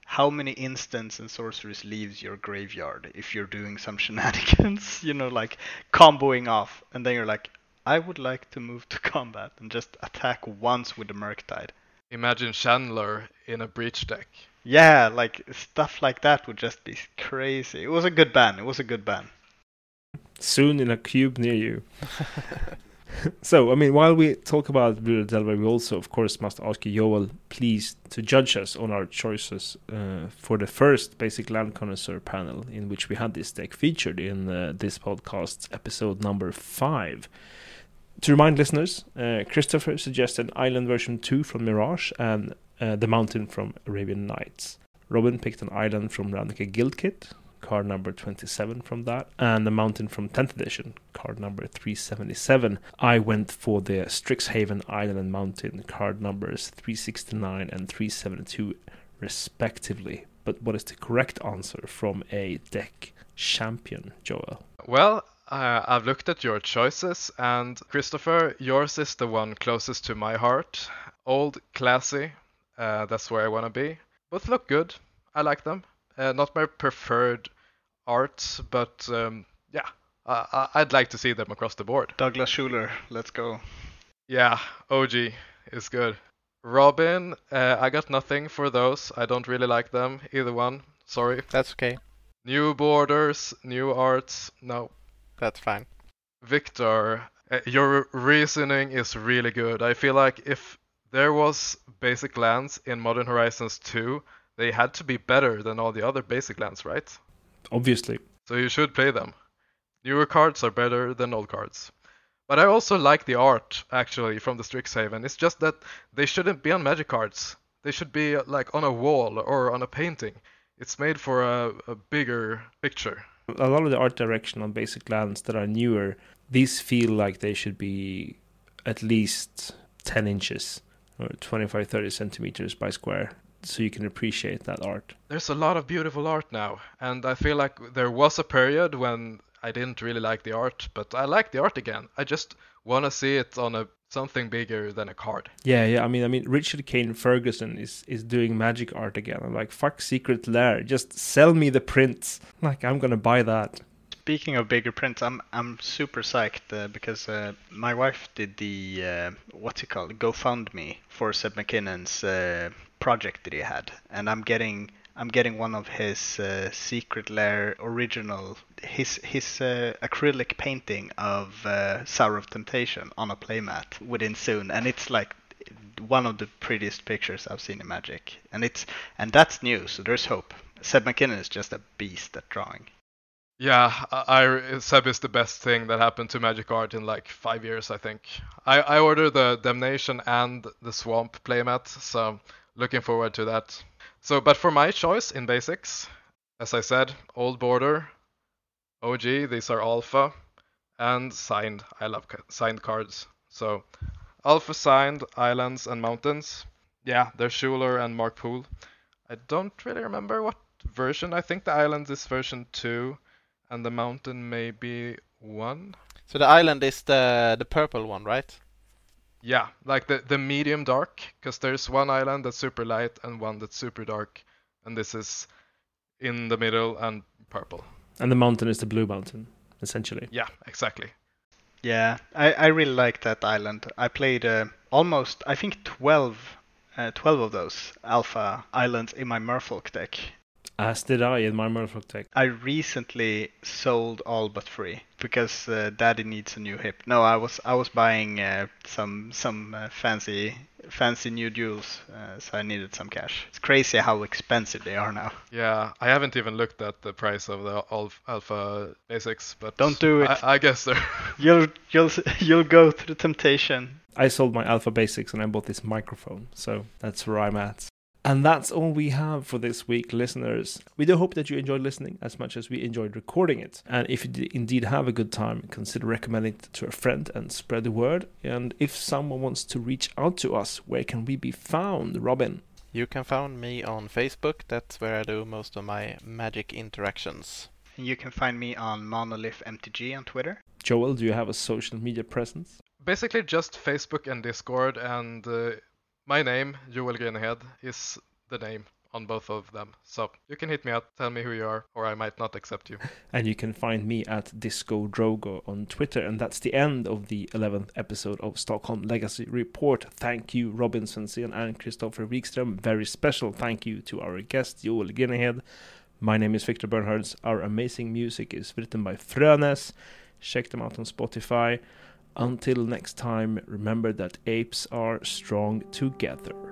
How many instants and sorceries leaves your graveyard if you're doing some shenanigans, you know, like comboing off, and then you're like, I would like to move to combat and just attack once with the Murktide. Imagine Channeler in a Breach deck. Yeah, like stuff like that would just be crazy. It was a good ban. Soon in a cube near you. So, I mean, while we talk about Blue-Red Delver, we also, of course, must ask you, Joel, please, to judge us on our choices for the first Basic Land Connoisseur panel, in which we had this deck featured in this podcast's episode number 5. To remind listeners, Christopher suggested Island version 2 from Mirage and The Mountain from Arabian Nights. Robin picked an Island from Ravnica Guild Kit, card number 27 from that, and The Mountain from 10th edition, card number 377. I went for the Strixhaven Island and Mountain, card numbers 369 and 372 respectively. But what is the correct answer from a deck champion, Joel? Well, I've looked at your choices, and Christopher, yours is the one closest to my heart. Old, classy, that's where I want to be. Both look good, I like them. Not my preferred art, but yeah, I'd like to see them across the board. Douglas Schuller, let's go. Yeah, OG is good. Robin, I got nothing for those. I don't really like them, either one. Sorry. That's okay. New borders, new arts, no. That's fine. Viktor, your reasoning is really good. I feel like if there was Basic Lands in Modern Horizons 2, they had to be better than all the other Basic Lands, right? Obviously. So you should play them. Newer cards are better than old cards. But I also like the art, actually, from the Strixhaven. It's just that they shouldn't be on magic cards. They should be, like, on a wall or on a painting. It's made for a bigger picture. A lot of the art direction on Basic Lands that are newer, these feel like they should be at least 10 inches or 25-30 centimeters by square, so you can appreciate that art. There's a lot of beautiful art now, and I feel like there was a period when I didn't really like the art, but I like the art again. I just want to see it on something bigger than a card. Yeah. I mean, Richard Kane Ferguson is doing magic art again. I'm like, fuck Secret Lair. Just sell me the prints. Like, I'm gonna buy that. Speaking of bigger prints, I'm super psyched because my wife did the GoFundMe for Seb McKinnon's project that he had, and I'm getting one of his Secret Lair original, his acrylic painting of Sour of Temptation on a playmat within soon, and it's like one of the prettiest pictures I've seen in Magic, and that's new, so there's hope. Seb McKinnon is just a beast at drawing. Yeah, Seb is the best thing that happened to Magic Art in like 5 years, I think. I ordered the Damnation and the Swamp playmat, so looking forward to that. So, but for my choice in Basics, as I said, Old Border, OG, these are Alpha, and Signed. I love signed cards. So, Alpha Signed, Islands and Mountains. Yeah, they're Schuler and Mark Poole. I don't really remember what version. I think the Islands is version 2. And the mountain may be 1. So the island is the purple one, right? Yeah, like the medium dark, because there's one island that's super light and one that's super dark. And this is in the middle and purple. And the mountain is the blue mountain, essentially. Yeah, exactly. Yeah, I really like that island. I played almost, I think, 12 of those alpha islands in my Merfolk deck. As did I in my Merfolk deck. I recently sold all but 3 because Daddy needs a new hip. No, I was buying some fancy new jewels, so I needed some cash. It's crazy how expensive they are now. Yeah, I haven't even looked at the price of the alpha basics, but don't do it. I guess they're you'll go through temptation. I sold my alpha basics and I bought this microphone, so that's where I'm at. And that's all we have for this week, listeners. We do hope that you enjoyed listening as much as we enjoyed recording it. And if you did indeed have a good time, consider recommending it to a friend and spread the word. And if someone wants to reach out to us, where can we be found, Robin? You can find me on Facebook. That's where I do most of my magic interactions. You can find me on MonolithMTG on Twitter. Joel, do you have a social media presence? Basically just Facebook and Discord, and... my name, Joel Grenehed, is the name on both of them. So you can hit me up, tell me who you are, or I might not accept you. And you can find me at Disco Drogo on Twitter. And that's the end of the 11th episode of Stockholm Legacy Report. Thank you, Robin Svensson and Christopher Wikström. Very special thank you to our guest, Joel Grenehed. My name is Viktor Bernhards. Our amazing music is written by Frönes. Check them out on Spotify. Until next time, remember that apes are strong together.